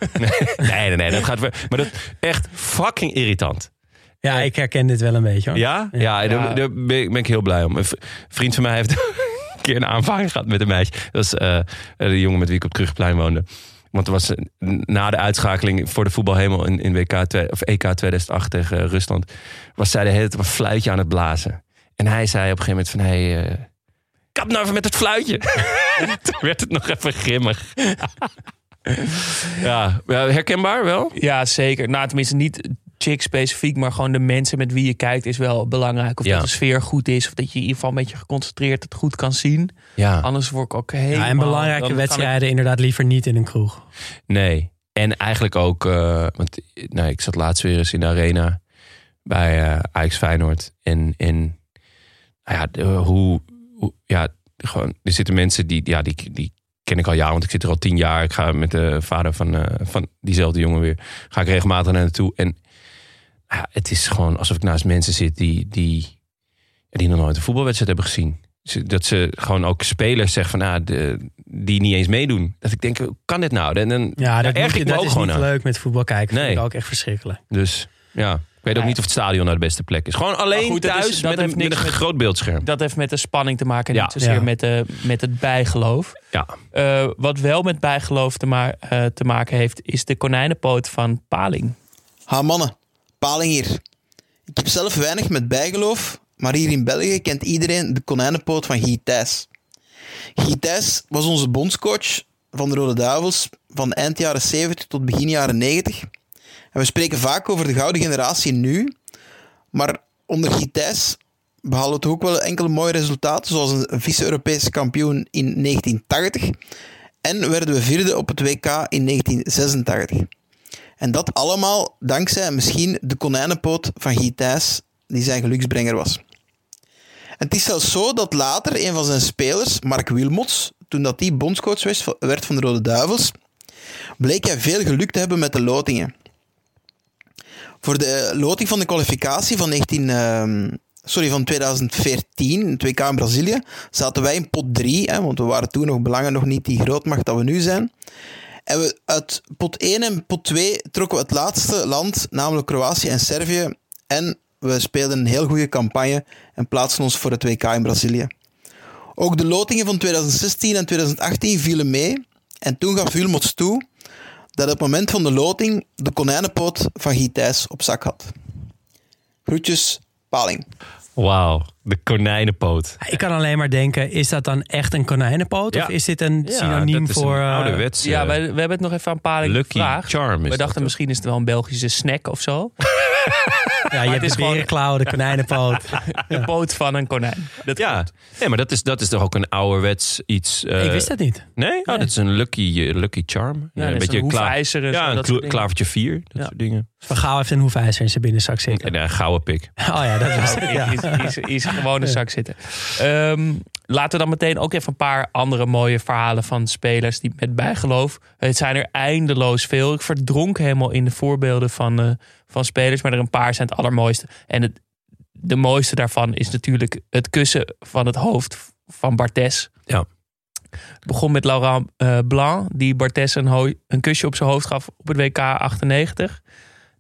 Nee, dat gaat weer. Maar dat is echt fucking irritant. Ja, ik herken dit wel een beetje, hoor. Ja? Ja, daar ben ik heel blij om. Een vriend van mij heeft een keer een aanvaring gehad met een meisje. Dat was de jongen met wie ik op het Krugplein woonde. Want er was na de uitschakeling voor de voetbalhemel in EK 2008 tegen Rusland, was zij de hele tijd een fluitje aan het blazen. En hij zei op een gegeven moment van, hey, kap nou even met het fluitje. Toen werd het nog even grimmig. Ja, herkenbaar wel? Ja, zeker. Nou, tenminste niet chick specifiek, maar gewoon de mensen met wie je kijkt is wel belangrijk. Of dat de sfeer goed is, of dat je in ieder geval een beetje geconcentreerd het goed kan zien. Ja. Anders word ik ook helemaal... Ja, en belangrijke wedstrijden inderdaad liever niet in een kroeg. Nee, en eigenlijk ook... want ik zat laatst weer eens in de arena bij Ajax Feyenoord. Gewoon, er zitten mensen die ken ik al jaren, want ik zit er al 10 jaar. Ik ga met de vader van diezelfde jongen weer, ga ik regelmatig naar naartoe. En het is gewoon alsof ik naast mensen zit die nog nooit een voetbalwedstrijd hebben gezien. Dat ze gewoon ook spelers zeggen van, die niet eens meedoen. Dat ik denk, hoe kan dit nou? Dat is niet leuk met voetbal kijken. Nee. Vind ik ook echt verschrikkelijk. Dus ja, ik weet ook niet of het stadion nou de beste plek is. Gewoon alleen thuis met een groot beeldscherm. Dat heeft met de spanning te maken en niet zozeer met het bijgeloof. Ja. Wat wel met bijgeloof te maken heeft, is de konijnenpoot van Paling. Ha, mannen. Paling hier. Ik heb zelf weinig met bijgeloof, maar hier in België kent iedereen de konijnenpoot van Guy Thijs. Guy Thijs was onze bondscoach van de Rode Duivels van eind jaren 70 tot begin jaren 90. En we spreken vaak over de gouden generatie nu, maar onder Guy Thijs behalen we toch ook wel enkele mooie resultaten, zoals een vice-Europese kampioen in 1980 en werden we 4e op het WK in 1986. En dat allemaal dankzij misschien de konijnenpoot van Guy Thijs, die zijn geluksbrenger was. En het is zelfs zo dat later een van zijn spelers, Mark Wilmots, toen dat die bondscoach werd van de Rode Duivels, bleek hij veel geluk te hebben met de lotingen. Voor de loting van de kwalificatie van 2014, het WK in Brazilië, zaten wij in pot 3, want we waren toen nog belangen nog niet die grootmacht dat we nu zijn. En we uit pot 1 en pot 2 trokken we het laatste land, namelijk Kroatië en Servië. En we speelden een heel goede campagne en plaatsten ons voor het WK in Brazilië. Ook de lotingen van 2016 en 2018 vielen mee. En toen gaf Wilmots toe dat op het moment van de loting de konijnenpoot van Guy Thijs op zak had. Groetjes, Paling. Wauw, de konijnenpoot. Ik kan alleen maar denken, is dat dan echt een konijnenpoot? Ja. Of is dit een synoniem voor... Ja, ouderwets. Ja, we hebben het nog even aan Paling gevraagd. Lucky Charm. We dachten misschien is het wel een Belgische snack of zo. Ja, je hebt de berenklauw, de konijnenpoot. De poot van een konijn. Nee, maar dat is toch ook een ouderwets iets... Ik wist dat niet. Nee? Oh, dat is een Lucky Charm. Ja, een beetje een hoefijzer. Een klavertje 4. Dat soort dingen. Van Gaal heeft een hoefijzer in zijn binnenzak zitten. En een gouden pik. Oh ja, dat is het. Is gewoon een zak zitten. Laten we dan meteen ook even een paar andere mooie verhalen van spelers die met bijgeloof. Het zijn er eindeloos veel. Ik verdronk helemaal in de voorbeelden van spelers, maar er een paar zijn het allermooiste. En de mooiste daarvan is natuurlijk het kussen van het hoofd van Barthez. Ja. Het begon met Laurent Blanc, die Barthez een kusje op zijn hoofd gaf op het WK 98.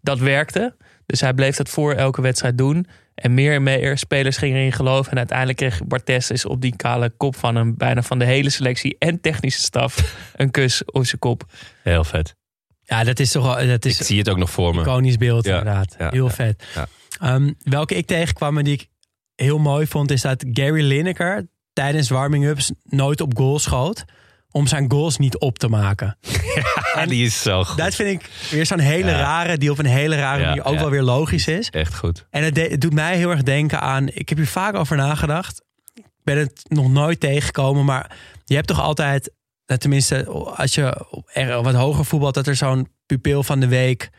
Dat werkte. Dus hij bleef dat voor elke wedstrijd doen. En meer spelers gingen erin geloven. En uiteindelijk kreeg Barthez op die kale kop van hem... bijna van de hele selectie en technische staf een kus op zijn kop. Heel vet. Ja, dat is toch wel... Ik zie het ook nog voor me. Iconisch beeld, ja, inderdaad. Ja, heel vet. Ja, ja. Welke ik tegenkwam en die ik heel mooi vond... is dat Gary Lineker tijdens warming-ups nooit op goal schoot... om zijn goals niet op te maken. Ja, die is zo goed. Dat vind ik weer zo'n hele rare... die op een hele rare manier ook wel weer logisch is. Echt goed. En het doet mij heel erg denken aan... ik heb hier vaak over nagedacht. Ik ben het nog nooit tegengekomen... maar je hebt toch altijd... tenminste, als je wat hoger voetbalt... dat er zo'n pupil van de week...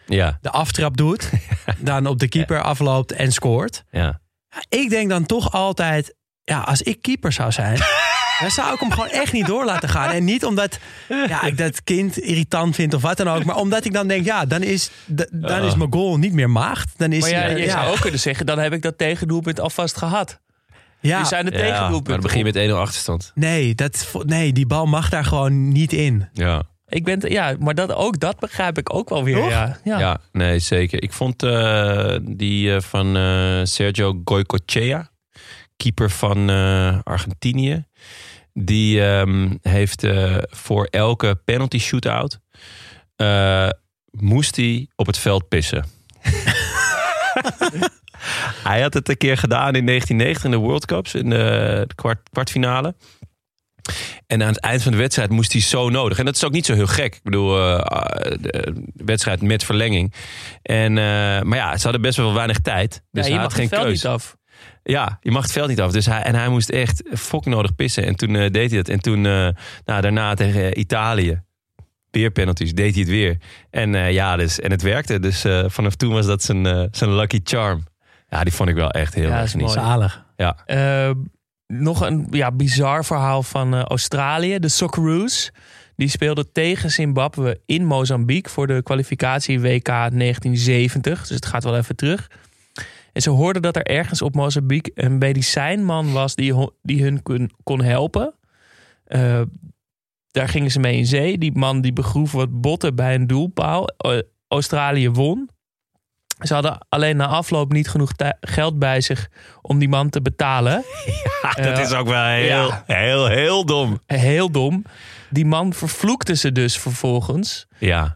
de aftrap doet... dan op de keeper afloopt en scoort. Ja. Ik denk dan toch altijd... als ik keeper zou zijn... dan zou ik hem gewoon echt niet door laten gaan. En niet omdat ik dat kind irritant vind of wat dan ook. Maar omdat ik dan denk, dan is mijn goal niet meer maagd. Dan is, maar je zou ook kunnen zeggen, dan heb ik dat tegendoelpunt alvast gehad. Ja. Die zijn de tegendoelpunten. Maar dan begin je met 1-0 achterstand. Nee, die bal mag daar gewoon niet in. Ja. Maar dat begrijp ik ook wel weer. Ja. Ja. Ja, nee, zeker. Ik vond die van Sergio Goycochea, keeper van Argentinië. Die heeft voor elke penalty shootout... moest hij op het veld pissen. Hij had het een keer gedaan in 1990 in de World Cups. In de kwartfinale. En aan het eind van de wedstrijd moest hij zo nodig. En dat is ook niet zo heel gek. Ik bedoel, de wedstrijd met verlenging. Maar ze hadden best wel weinig tijd. Dus hij had geen keus. Je mag het veld niet af. Ja, je mag het veld niet af. Dus hij moest echt foknodig pissen. En toen deed hij dat. En toen, daarna tegen Italië, weer penalties, deed hij het weer. En het werkte. Dus vanaf toen was dat zijn lucky charm. Ja, die vond ik wel echt heel erg mooi. Zalig. Ja. Nog een bizar verhaal van Australië. De Socceroos. Die speelden tegen Zimbabwe in Mozambique... voor de kwalificatie WK 1970. Dus het gaat wel even terug... En ze hoorden dat er ergens op Mozambique een medicijnman was die hun kon helpen. Daar gingen ze mee in zee. Die man die begroef wat botten bij een doelpaal. Australië won. Ze hadden alleen na afloop niet genoeg geld bij zich om die man te betalen. Ja, dat is ook wel heel dom. Heel dom. Die man vervloekte ze dus vervolgens. Ja,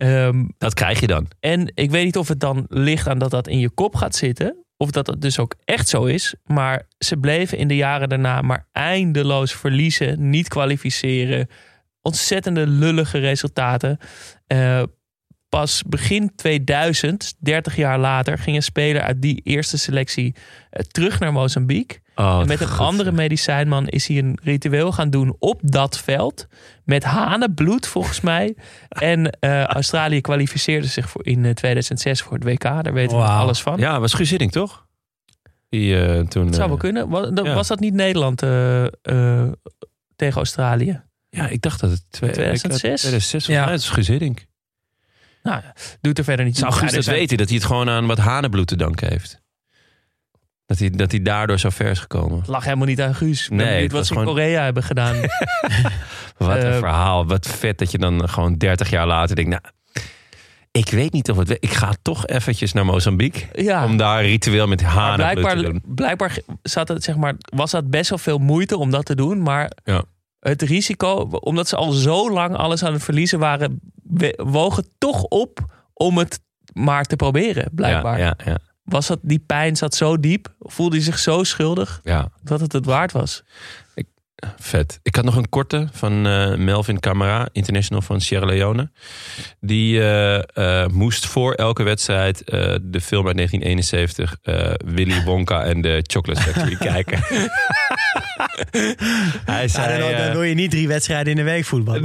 dat krijg je dan. En ik weet niet of het dan ligt aan dat in je kop gaat zitten. Of dat het dus ook echt zo is. Maar ze bleven in de jaren daarna maar eindeloos verliezen. Niet kwalificeren. Ontzettende lullige resultaten. Pas begin 2000, 30 jaar later... ging een speler uit die eerste selectie terug naar Mozambique. Oh, en met een andere medicijnman is hij een ritueel gaan doen op dat veld. Met hanenbloed, volgens mij. En Australië kwalificeerde zich in 2006 voor het WK. Daar weten we alles van. Ja, was Guus Hiddink, toch? Dat zou wel kunnen. Was dat niet Nederland tegen Australië? Ja, ik dacht dat het... 2006? 2006 was het Guus Hiddink. Nou, doet er verder niet. Zou Guus dat weten, dat hij het gewoon aan wat hanenbloed te danken heeft? Dat hij daardoor zo ver is gekomen. Het lag helemaal niet aan Guus. Nee, het was gewoon... in Korea hebben gedaan. Wat een verhaal. Wat vet dat je dan gewoon 30 jaar later denkt... ik weet niet of het... Ik ga toch eventjes naar Mozambique. Ja. Om daar ritueel met hanenbloed te doen. Blijkbaar zat het, was dat best wel veel moeite om dat te doen. Maar het risico... Omdat ze al zo lang alles aan het verliezen waren... wogen toch op om het maar te proberen, blijkbaar. Ja. Was dat, die pijn zat zo diep, voelde hij zich zo schuldig dat het waard was. Vet. Ik had nog een korte van Melvin Camara, international van Sierra Leone. Die moest voor elke wedstrijd de film uit 1971... Willy Wonka en de Chocolate Factory kijken. Hij zei, dan doe je niet 3 wedstrijden in de week voetbal.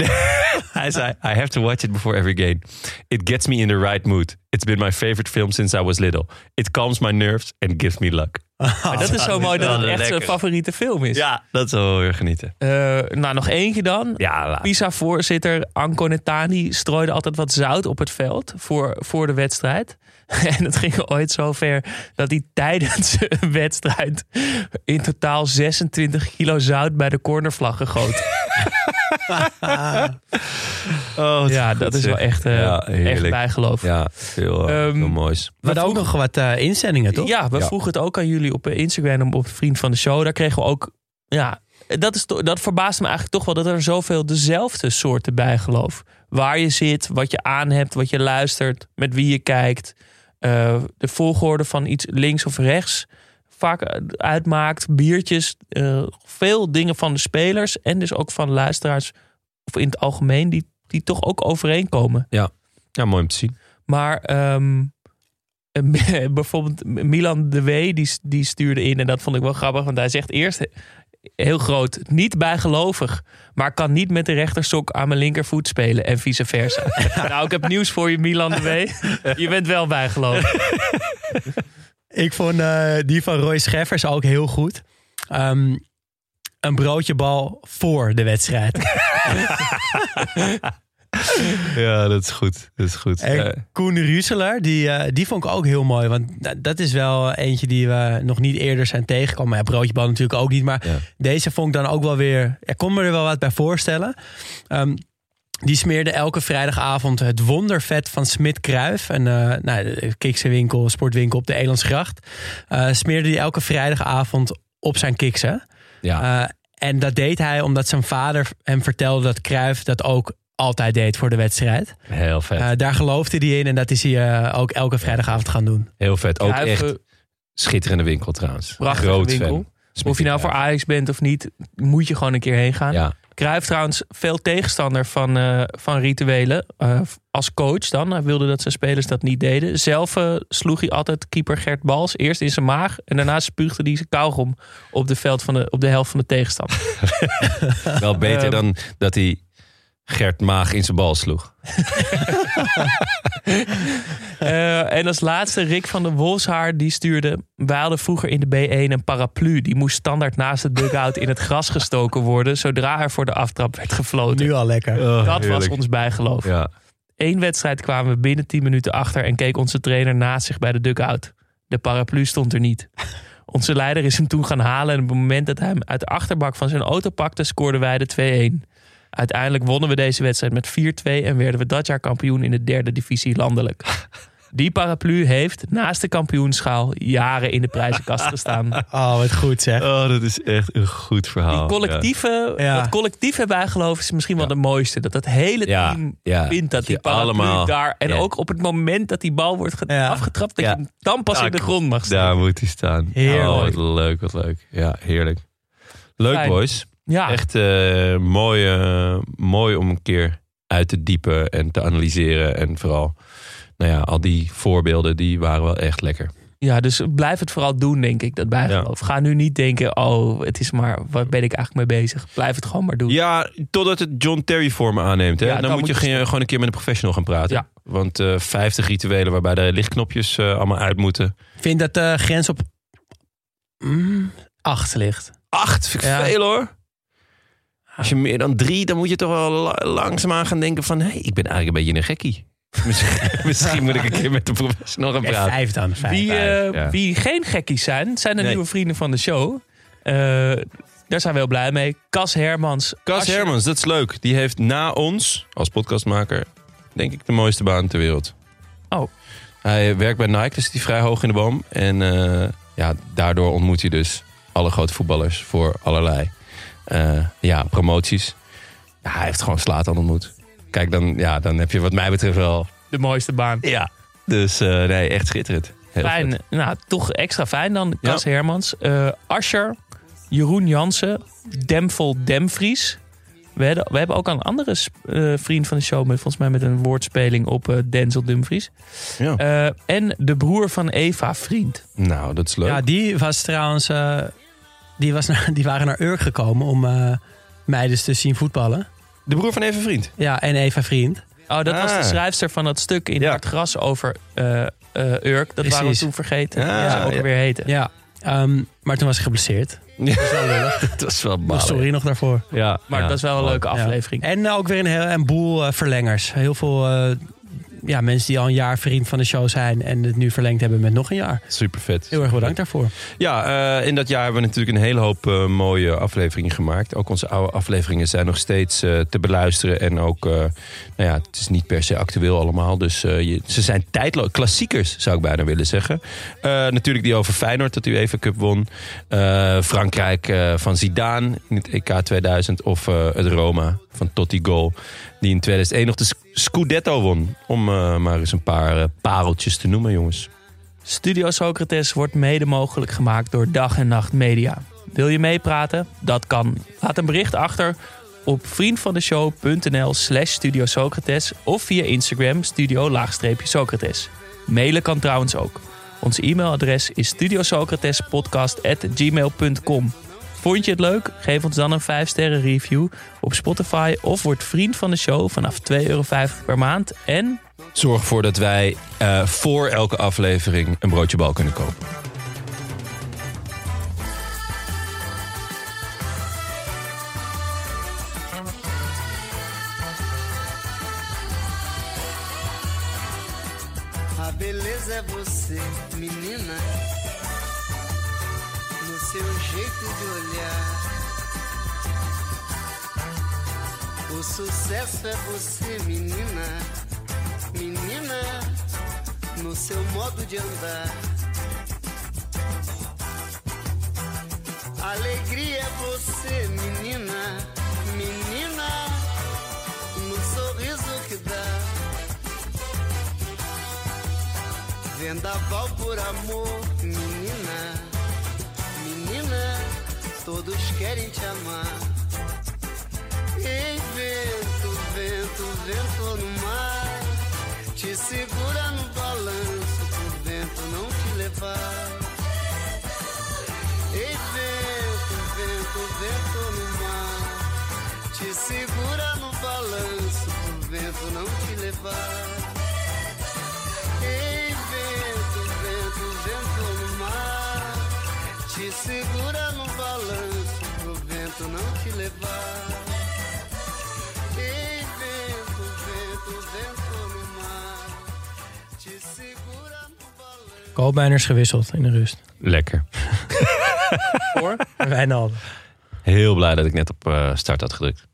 Hij zei, I have to watch it before every game. It gets me in the right mood. It's been my favorite film since I was little. It calms my nerves and gives me luck. Maar dat is zo mooi dat het echt zijn favoriete film is. Ja, dat is wel weer genieten. Nog eentje dan. Ja, PISA-voorzitter Anco Netani strooide altijd wat zout op het veld voor de wedstrijd. En het ging ooit zo ver dat hij tijdens een wedstrijd in totaal 26 kilo zout bij de cornervlag gegoten. Oh, ja, dat is wel echt, echt bijgeloof. Ja, heel moois. We hadden ook nog wat inzendingen, toch? Ja, we vroegen het ook aan jullie op Instagram, op Vriend van de Show. Daar kregen we ook... Ja, dat verbaast me eigenlijk toch wel dat er zoveel dezelfde soorten bijgeloof. Waar je zit, wat je aan hebt, wat je luistert, met wie je kijkt. De volgorde van iets links of rechts vaak uitmaakt. Biertjes, veel dingen van de spelers en dus ook van de luisteraars. Of in het algemeen, die toch ook overeenkomen. Ja, mooi om te zien. Maar bijvoorbeeld Milan de W, die stuurde in en dat vond ik wel grappig. Want hij zegt eerst heel groot, niet bijgelovig, maar kan niet met de rechtersok aan mijn linkervoet spelen en vice versa. Nou, ik heb nieuws voor je, Milan de W. Je bent wel bijgelovig. Ik vond die van Roy Scheffers ook heel goed. Een broodjebal voor de wedstrijd. Ja, dat is goed. Dat is goed. En Koen Ruseler, die vond ik ook heel mooi. Want dat is wel eentje die we nog niet eerder zijn tegengekomen. Maar ja, broodjebal natuurlijk ook niet. Maar deze vond ik dan ook wel weer... Ik kon me er wel wat bij voorstellen. Die smeerde elke vrijdagavond het wondervet van Smit Kruif. De kiksenwinkel, sportwinkel op de Elandsgracht. Smeerde hij elke vrijdagavond op zijn kiksen. Ja. En dat deed hij omdat zijn vader hem vertelde dat Kruif dat ook altijd deed voor de wedstrijd. Heel vet. Daar geloofde hij in en dat is hij ook elke vrijdagavond gaan doen. Heel vet. Ook Kruif, echt schitterende winkel trouwens. Prachtige groot winkel. Of je nou voor Ajax bent of niet, moet je gewoon een keer heen gaan. Ja. Kruif trouwens veel tegenstander van rituelen. Als coach dan. Hij wilde dat zijn spelers dat niet deden. Zelf sloeg hij altijd keeper Gert Bals. Eerst in zijn maag. En daarna spuugde hij zijn kauwgom op de helft van de tegenstander. Wel beter dan dat hij Gert Maag in zijn bal sloeg. En als laatste Rick van der Wolshaar, die stuurde... Wij hadden vroeger in de B1 een paraplu. Die moest standaard naast de dugout in het gras gestoken worden... zodra er voor de aftrap werd gefloten. Nu al lekker. Oh, dat heerlijk. Was ons bijgeloof. Ja. Eén wedstrijd kwamen we binnen 10 minuten achter... en keek onze trainer naast zich bij de dugout. De paraplu stond er niet. Onze leider is hem toen gaan halen... en op het moment dat hij hem uit de achterbak van zijn auto pakte... scoorden wij de 2-1. Uiteindelijk wonnen we deze wedstrijd met 4-2... en werden we dat jaar kampioen in de 3e divisie landelijk. Die paraplu heeft naast de kampioenschaal... jaren in de prijzenkast gestaan. Oh, wat goed zeg. Oh, dat is echt een goed verhaal. Dat collectieve bijgeloof is misschien wel de mooiste. Dat hele team vindt dat die paraplu allemaal, daar... en ook op het moment dat die bal wordt afgetrapt... dat je dan pas in de grond mag staan. Daar moet hij staan. Heerlijk. Oh, wat leuk. Ja, heerlijk. Leuk, fijn. Boys. Ja. Echt mooi om een keer uit te diepen en te analyseren. En vooral, al die voorbeelden, die waren wel echt lekker. Ja, dus blijf het vooral doen, denk ik, dat bijgeloof. Ja. Ga nu niet denken, het is maar, waar ben ik eigenlijk mee bezig? Blijf het gewoon maar doen. Ja, totdat het John Terry vorm aanneemt. Hè? Ja, dan moet je gewoon een keer met een professional gaan praten. Ja. Want 50 rituelen waarbij de lichtknopjes allemaal uit moeten. Ik vind dat de grens op 8 ligt. 8? Vind ik veel, hoor. Als je meer dan 3, dan moet je toch wel langzaamaan gaan denken van... hé, ik ben eigenlijk een beetje een gekkie. Misschien moet ik een keer met de professional gaan praten. 5 dan. Wie geen gekkies zijn de nieuwe vrienden van de show. Daar zijn we heel blij mee. Cas Hermans, dat is leuk. Die heeft na ons, als podcastmaker, denk ik de mooiste baan ter wereld. Oh. Hij werkt bij Nike, dus die vrij hoog in de boom. En daardoor ontmoet hij dus alle grote voetballers voor allerlei... promoties. Ja, hij heeft gewoon Zlatan ontmoet. Kijk, dan heb je wat mij betreft wel... de mooiste baan. Ja, dus echt schitterend. Heel fijn. Vet. Nou, toch extra fijn dan, Cas Hermans. Ascher, Jeroen Jansen, Demfel Demvries. We hebben ook een andere vriend van de show... volgens mij met een woordspeling op Denzel Dumfries. Ja. En de broer van Eva Vriend. Nou, dat is leuk. Ja, die was trouwens... Die waren naar Urk gekomen om meiden te zien voetballen. De broer van Eva Vriend? Ja, en Eva Vriend. Oh, dat was de schrijfster van dat stuk in het gras over Urk. Dat waren we toen vergeten. Ja, dat ze ook weer heten. Ja, maar toen was ze geblesseerd. Ja. Dat was wel lullig. Dat was wel baal. Sorry nog daarvoor. Ja, maar dat is wel een leuke aflevering. En ook weer een boel verlengers. Heel veel ja, mensen die al een jaar vriend van de show zijn en het nu verlengd hebben met nog een jaar. Super vet. Heel erg bedankt daarvoor. Ja, in dat jaar hebben we natuurlijk een hele hoop mooie afleveringen gemaakt. Ook onze oude afleveringen zijn nog steeds te beluisteren. En ook, nou ja, het is niet per se actueel allemaal. Dus ze zijn tijdloos. Klassiekers zou ik bijna willen zeggen. Natuurlijk die over Feyenoord dat u UEFA Cup won. Frankrijk van Zidane in het EK 2000. Of het Roma van Totti Goal. Die in 2001 nog de Scudetto won. Om maar eens een paar pareltjes te noemen, jongens. Studio Socrates wordt mede mogelijk gemaakt door Dag en Nacht Media. Wil je meepraten? Dat kan. Laat een bericht achter op vriendvandeshow.nl/Studio Socrates... of via Instagram studio-socrates. Mailen kan trouwens ook. Ons e-mailadres is studiosocratespodcast@gmail.com. Vond je het leuk? Geef ons dan een 5-sterren review op Spotify of word vriend van de show vanaf €2,50 per maand. En zorg ervoor dat wij voor elke aflevering een broodje bal kunnen kopen. Sucesso é você, menina, menina, no seu modo de andar. Alegria é você, menina, menina, no sorriso que dá. Vendaval por amor, menina, menina, todos querem te amar. Ei, vento, vento, vento no mar, te segura no balanço pro vento não te levar. Ei, vento, vento, vento no mar, te segura no balanço pro vento não te levar. Ei, vento, vento, vento no mar, te segura no balanço pro vento não te levar. Koopmijners gewisseld in de rust. Lekker. Voor Wijnaldum. Heel blij dat ik net op start had gedrukt.